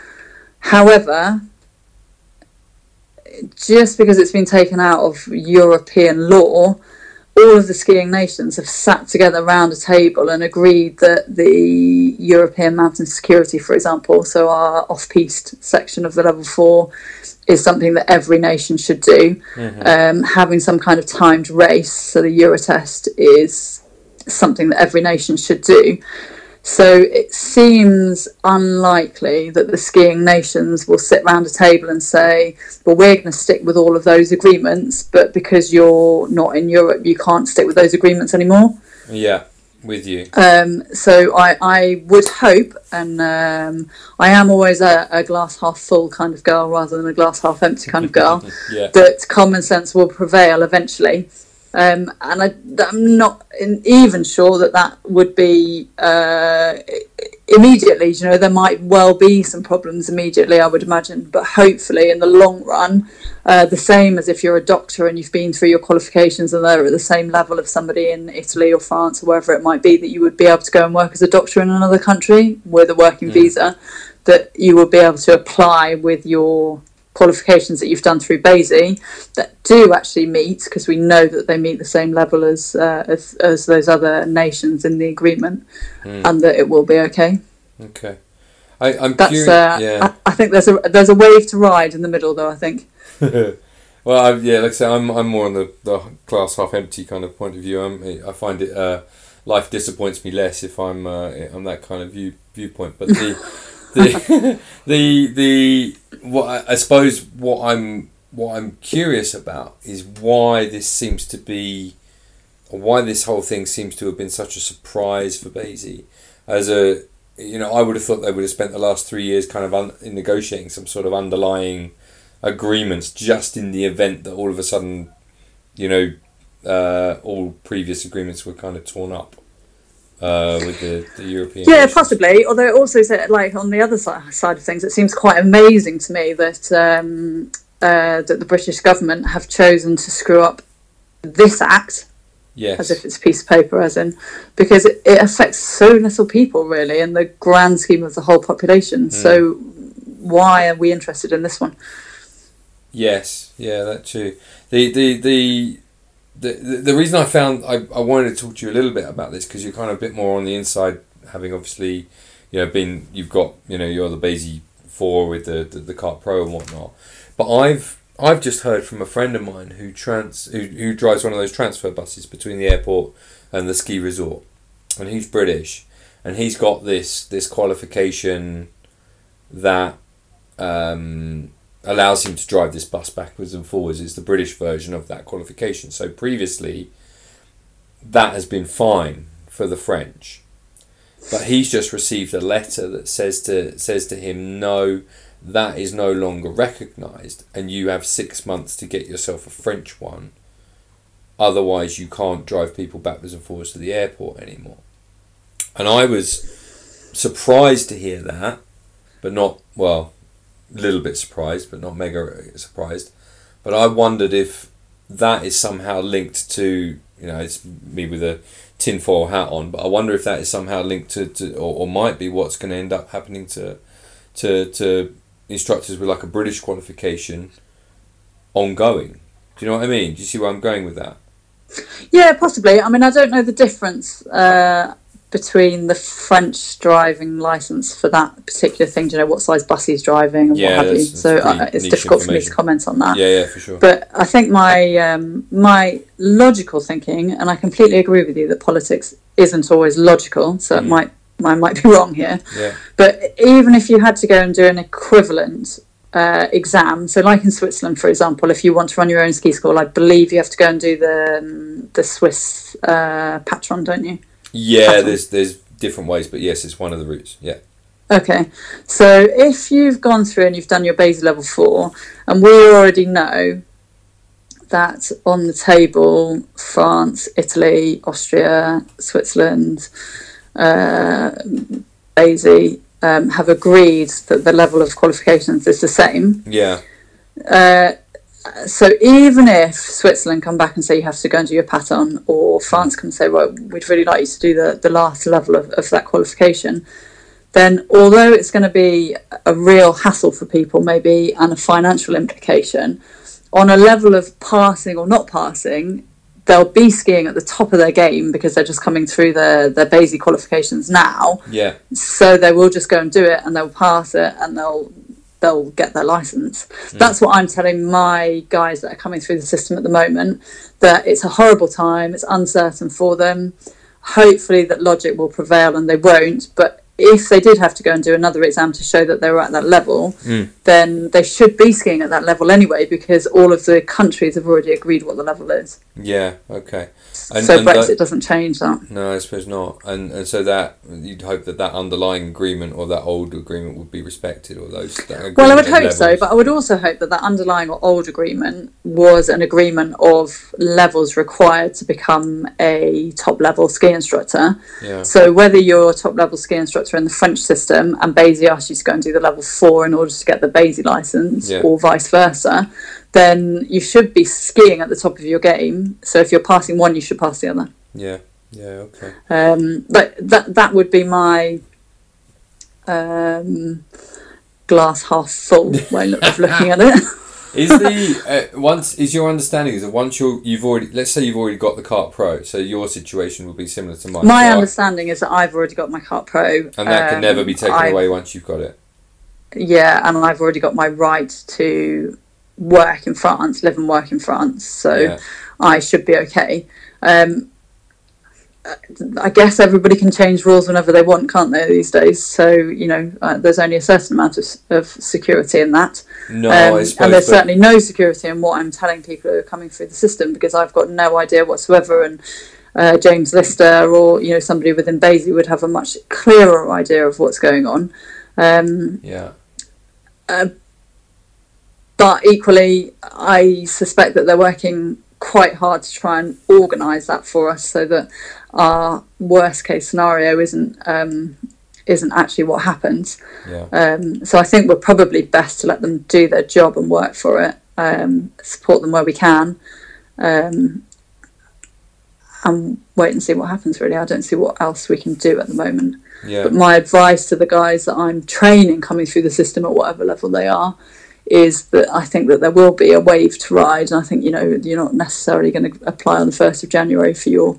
However, just because it's been taken out of European law, all of the skiing nations have sat together around a table and agreed that the European Mountain Security, for example, so our off-piste section of the level four, is something that every nation should do. Mm-hmm. Um, having some kind of timed race, so the Eurotest, is something that every nation should do. So it seems unlikely that the skiing nations will sit round a table and say, well, we're going to stick with all of those agreements, but because you're not in Europe, you can't stick with those agreements anymore. Yeah, with you. Um, so I, I would hope, and um, I am always a, a glass half full kind of girl rather than a glass half empty kind of girl, yeah. that common sense will prevail eventually. Um, and I, I'm not in, even sure that that would be uh, immediately. You know, there might well be some problems immediately, I would imagine. But hopefully, in the long run, uh, the same as if you're a doctor and you've been through your qualifications and they're at the same level of somebody in Italy or France or wherever it might be, that you would be able to go and work as a doctor in another country with a working mm. visa, that you would be able to apply with your... qualifications that you've done through BASI that do actually meet, because we know that they meet the same level as uh, as, as those other nations in the agreement, mm. and that it will be okay. Okay, I, I'm. That's. Curious, uh, yeah. I, I think there's a there's a wave to ride in the middle, though. I think. well, I, yeah, like I say, I'm I'm more on the, the glass half empty kind of point of view. I'm, I find it uh, life disappoints me less if I'm uh, I'm that kind of view viewpoint, but the. the the the what I suppose what I'm what I'm curious about is why this seems to be, or why this whole thing seems to have been such a surprise for BASI. As a you know, I would have thought they would have spent the last three years kind of un- in negotiating some sort of underlying agreements, just in the event that all of a sudden, you know, uh, all previous agreements were kind of torn up. Uh, with the, the European yeah nations. Possibly, although it also said, like, on the other side, side of things, it seems quite amazing to me that um, uh, that the British government have chosen to screw up this act, yes. as if it's a piece of paper, as in, because it, it affects so little people really in the grand scheme of the whole population. Mm. So why are we interested in this one? Yes, yeah, that too. The the the The, the the reason I found I, I wanted to talk to you a little bit about this, because you're kind of a bit more on the inside, having obviously, you know, been, you've got, you know, you're the BASI four with the, the, the Kart Pro and whatnot. But I've I've just heard from a friend of mine who trans who, who drives one of those transfer buses between the airport and the ski resort, and he's British, and he's got this this qualification that um allows him to drive this bus backwards and forwards. It's the British version of that qualification. So previously, that has been fine for the French, but he's just received a letter that says to says to him, no, that is no longer recognised, and you have six months to get yourself a French one. Otherwise, you can't drive people backwards and forwards to the airport anymore. And I was surprised to hear that, but not, well, a little bit surprised, but not mega surprised. But I wondered if that is somehow linked to, you know, it's me with a tinfoil hat on, but I wonder if that is somehow linked to, to or, or might be what's going to end up happening to, to, to instructors with like a British qualification ongoing. Do you know what I mean? Do you see where I'm going with that? Yeah, possibly. I mean, I don't know the difference uh, between the French driving licence for that particular thing. Do you know what size bus he's driving and yeah, what have you? So I, it's difficult for me to comment on that. Yeah, yeah, for sure. But I think my um, my logical thinking, and I completely agree with you that politics isn't always logical, so mm. it might I might be wrong here. Yeah. But even if you had to go and do an equivalent Uh, exam, so like in Switzerland, for example, if you want to run your own ski school, I believe you have to go and do the um, the Swiss uh, patron, don't you? Yeah, patron. there's there's different ways, but yes, it's one of the routes. Yeah. Okay, so if you've gone through and you've done your BASI level four, and we already know that on the table, France, Italy, Austria, Switzerland, uh, BASI. Um, have agreed that the level of qualifications is the same. Yeah. Uh, so even if Switzerland come back and say you have to go and do your pattern, or France can say, well, we'd really like you to do the, the last level of, of that qualification, then although it's going to be a real hassle for people maybe and a financial implication, on a level of passing or not passing, they'll be skiing at the top of their game because they're just coming through their, their BASI qualifications now. Yeah. So they will just go and do it, and they'll pass it, and they'll they'll get their licence. Mm. That's what I'm telling my guys that are coming through the system at the moment, that it's a horrible time, it's uncertain for them. Hopefully that logic will prevail and they won't, but if they did have to go and do another exam to show that they were at that level, mm. then they should be skiing at that level anyway, because all of the countries have already agreed what the level is. Yeah, okay. And, so and Brexit that, doesn't change that. No, I suppose not. And and so that you'd hope that that underlying agreement or that old agreement would be respected, or those. That well, I would hope levels. so, but I would also hope that that underlying or old agreement was an agreement of levels required to become a top level ski instructor. Yeah. So whether you're a top level ski instructor in the French system and BASI asks you to go and do the level four in order to get the BASI license, yeah. or vice versa, then you should be skiing at the top of your game. So if you're passing one, you should pass the other. Yeah, yeah, okay. Um, but that that would be my um, glass half full way of looking at it. Is the uh, once is your understanding is that once you you've already let's say you've already got the Kart Pro, so your situation will be similar to mine. My so understanding I, is that I've already got my Kart Pro, and that um, can never be taken I've, away once you've got it. Yeah, and I've already got my right to work in France, live and work in France, so yeah. I should be okay. Um, I guess everybody can change rules whenever they want, can't they, these days? So, you know, uh, there's only a certain amount of, of security in that. No, um, I suppose, and there's certainly no security in what I'm telling people who are coming through the system, because I've got no idea whatsoever. And uh, James Lister or, you know, somebody within BASI would have a much clearer idea of what's going on. Um, yeah. Uh, but equally, I suspect that they're working quite hard to try and organise that for us, so that our worst case scenario isn't um, isn't actually what happens. Yeah. Um, so I think we're probably best to let them do their job and work for it, um, support them where we can, um, and wait and see what happens. Really, I don't see what else we can do at the moment. Yeah. But my advice to the guys that I'm training coming through the system at whatever level they are is that I think that there will be a wave to ride, and I think, you know, you're not necessarily going to apply on the first of January for your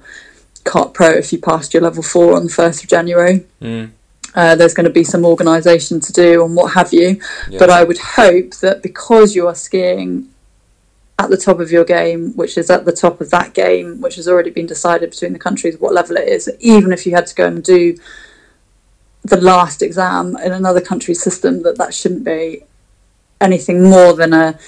Kart Pro if you passed your level four on the first of January. Mm. Uh, there's going to be some organisation to do and what have you, yeah. but I would hope that because you are skiing at the top of your game, which is at the top of that game, which has already been decided between the countries what level it is, even if you had to go and do the last exam in another country's system, that that shouldn't be anything more than a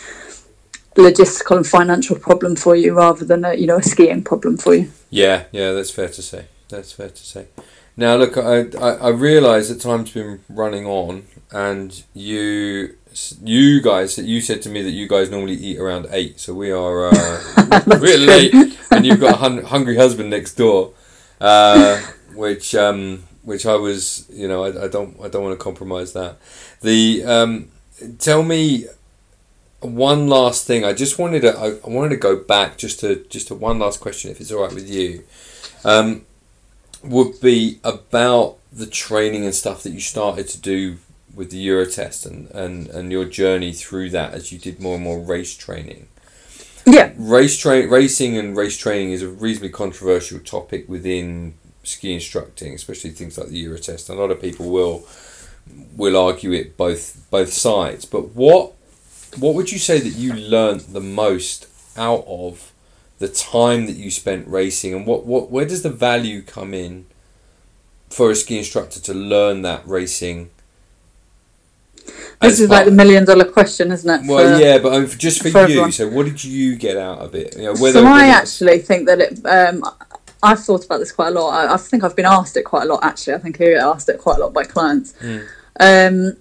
logistical and financial problem for you, rather than a, you know, a skiing problem for you. Yeah, yeah, that's fair to say. That's fair to say. Now, look, I I, I realise that time's been running on, and you you guys you said to me that you guys normally eat around eight, so we are uh, really late, and you've got a hun- hungry husband next door, uh, which um, which I was, you know, I, I don't I don't want to compromise that. The um, tell me one last thing. I just wanted to I, I wanted to go back just to just to one last question, if it's all right with you. Um, would be about the training and stuff that you started to do with the Eurotest and, and, and your journey through that as you did more and more race training. Yeah. Race tra- Racing and race training is a reasonably controversial topic within ski instructing, especially things like the Eurotest. A lot of people will will argue it both both sides. But what what would you say that you learnt the most out of the time that you spent racing, and what, what where does the value come in for a ski instructor to learn that racing? This is like the million dollar question, isn't it? Well, for, yeah, but um, just for, for you, everyone. So what did you get out of it? You know, whether, so I whether actually think that it, um, I've thought about this quite a lot. I, I think I've been asked it quite a lot, actually. I think I get asked it quite a lot by clients. Mm. Um,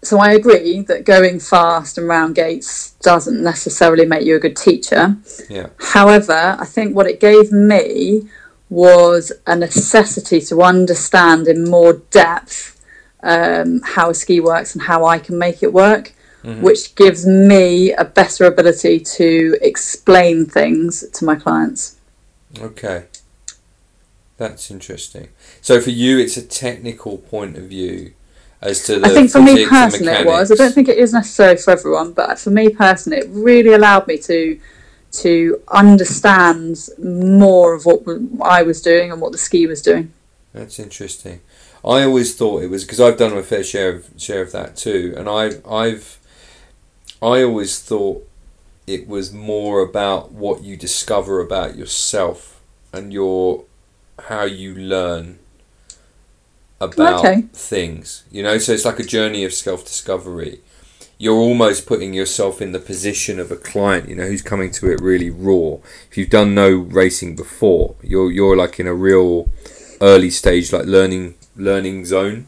so I agree that going fast and round gates doesn't necessarily make you a good teacher. Yeah. However, I think what it gave me was a necessity to understand in more depth um, how a ski works and how I can make it work, mm-hmm. which gives me a better ability to explain things to my clients. Okay. That's interesting. So for you, it's a technical point of view as to the I think for me personally it was. I don't think it is necessary for everyone, but for me personally, it really allowed me to to understand more of what I was doing and what the ski was doing. That's interesting. I always thought it was, because I've done my fair share of share of that too, and I've I've I always thought it was more about what you discover about yourself and your how you learn about okay. things. You know, so it's like a journey of self-discovery. You're almost putting yourself in the position of a client, you know, who's coming to it really raw. If you've done no racing before, you're you're like in a real early stage, like learning learning zone,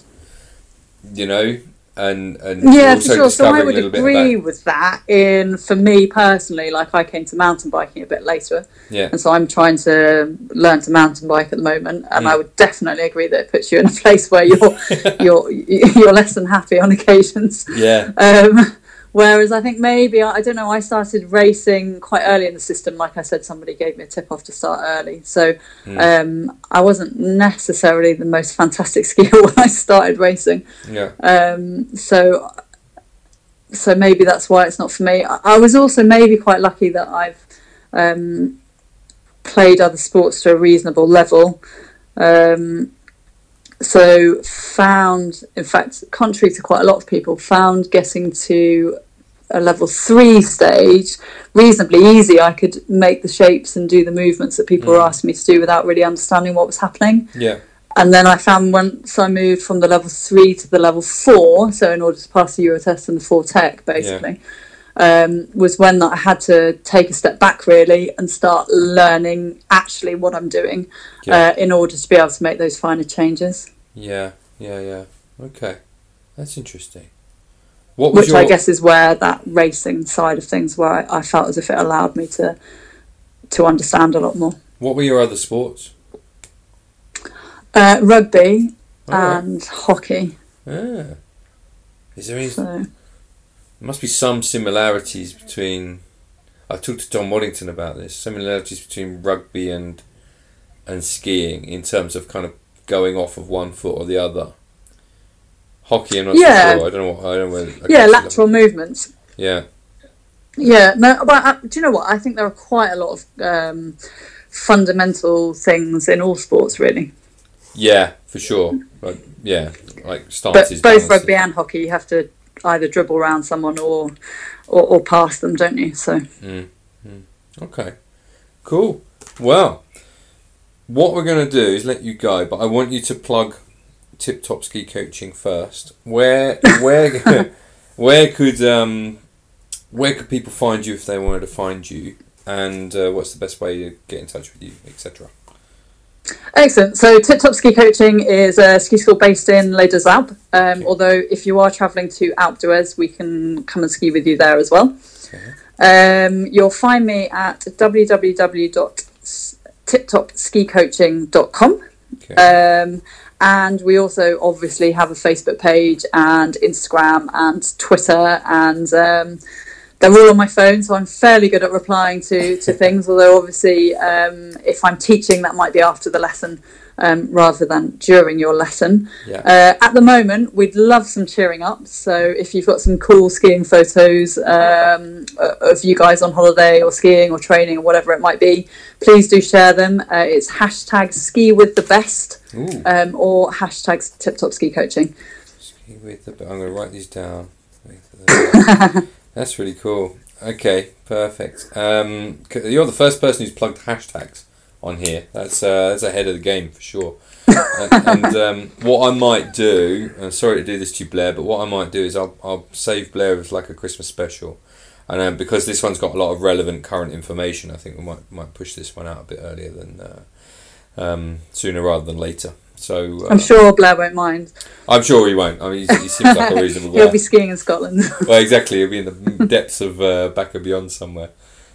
you know, and and yeah, also for sure. So I would agree with that. In for me personally, like I came to mountain biking a bit later, yeah, and so I'm trying to learn to mountain bike at the moment, and mm. I would definitely agree that it puts you in a place where you're you're you're less than happy on occasions. Yeah. Um, whereas I think maybe I don't know. I started racing quite early in the system. Like I said, somebody gave me a tip off to start early, so mm. um, I wasn't necessarily the most fantastic skier when I started racing. Yeah. Um. So. So maybe that's why it's not for me. I, I was also maybe quite lucky that I've um, played other sports to a reasonable level. Um, So found, in fact, contrary to quite a lot of people, found getting to a level three stage reasonably easy. I could make the shapes and do the movements that people mm. were asking me to do without really understanding what was happening. Yeah. And then I found once I moved from the level three to the level four, so in order to pass the Eurotest and the four tech, basically, yeah. um, was when that I had to take a step back, really, and start learning actually what I'm doing yeah. uh, in order to be able to make those finer changes. Yeah, yeah, yeah. Okay. That's interesting. What was Which your... I guess is where that racing side of things, where I, I felt as if it allowed me to to understand a lot more. What were your other sports? Uh, rugby oh. and hockey. Ah. Is there any... So. There must be some similarities between... I talked to Tom Waddington about this. Similarities between rugby and and skiing in terms of kind of going off of one foot or the other. Hockey, I'm not yeah. sure. I don't know what I don't know. Where, I yeah, lateral that. movements. Yeah. Yeah. No, but I, do you know what? I think there are quite a lot of um, fundamental things in all sports, really. Yeah, for sure. Like, yeah, like stances. But both dances. Rugby and hockey, you have to either dribble around someone or or, or pass them, don't you? So. Mm-hmm. Okay. Cool. Well. What we're going to do is let you go, but I want you to plug Tip Top Ski Coaching first. Where, where, where could, um, where could people find you if they wanted to find you, and uh, what's the best way to get in touch with you, et cetera? Excellent. So Tip Top Ski Coaching is a ski school based in Les Deux Alpes. Um, although if you are travelling to Alpe d'Huez, we can come and ski with you there as well. Okay. Um, you'll find me at w w w dot tip top ski coaching dot com. Okay. Um, and we also obviously have a Facebook page and Instagram and Twitter, and um, they're all on my phone, so I'm fairly good at replying to, to things, although obviously um, if I'm teaching, that might be after the lesson um, rather than during your lesson. Yeah. Uh, at the moment, we'd love some cheering up, so if you've got some cool skiing photos um, of you guys on holiday or skiing or training or whatever it might be, please do share them. Uh, it's hashtag ski with the best um, or hashtag Tip Top Ski Coaching. Ski with the, I'm going to write these down. That's really cool. Okay, perfect. Um, you're the first person who's plugged hashtags on here. That's uh, that's ahead of the game for sure. and and um, what I might do, I'm sorry to do this to you, Blair, but what I might do is I'll I'll save Blair as like a Christmas special, and um, because this one's got a lot of relevant current information, I think we might might push this one out a bit earlier than uh, um, sooner rather than later. So uh, I'm sure Blair won't mind. I'm sure he won't. I mean, he, he seems like a reasonable guy. He'll be skiing in Scotland. Well, exactly. He'll be in the depths of uh, back or beyond somewhere,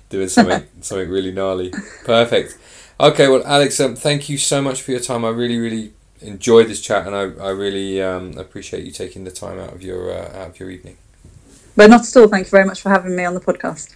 doing something something really gnarly. Perfect. Okay, well, Alex, um, thank you so much for your time. I really, really enjoyed this chat, and I, I really um, appreciate you taking the time out of your uh, out of your evening. But not at all. Thank you very much for having me on the podcast.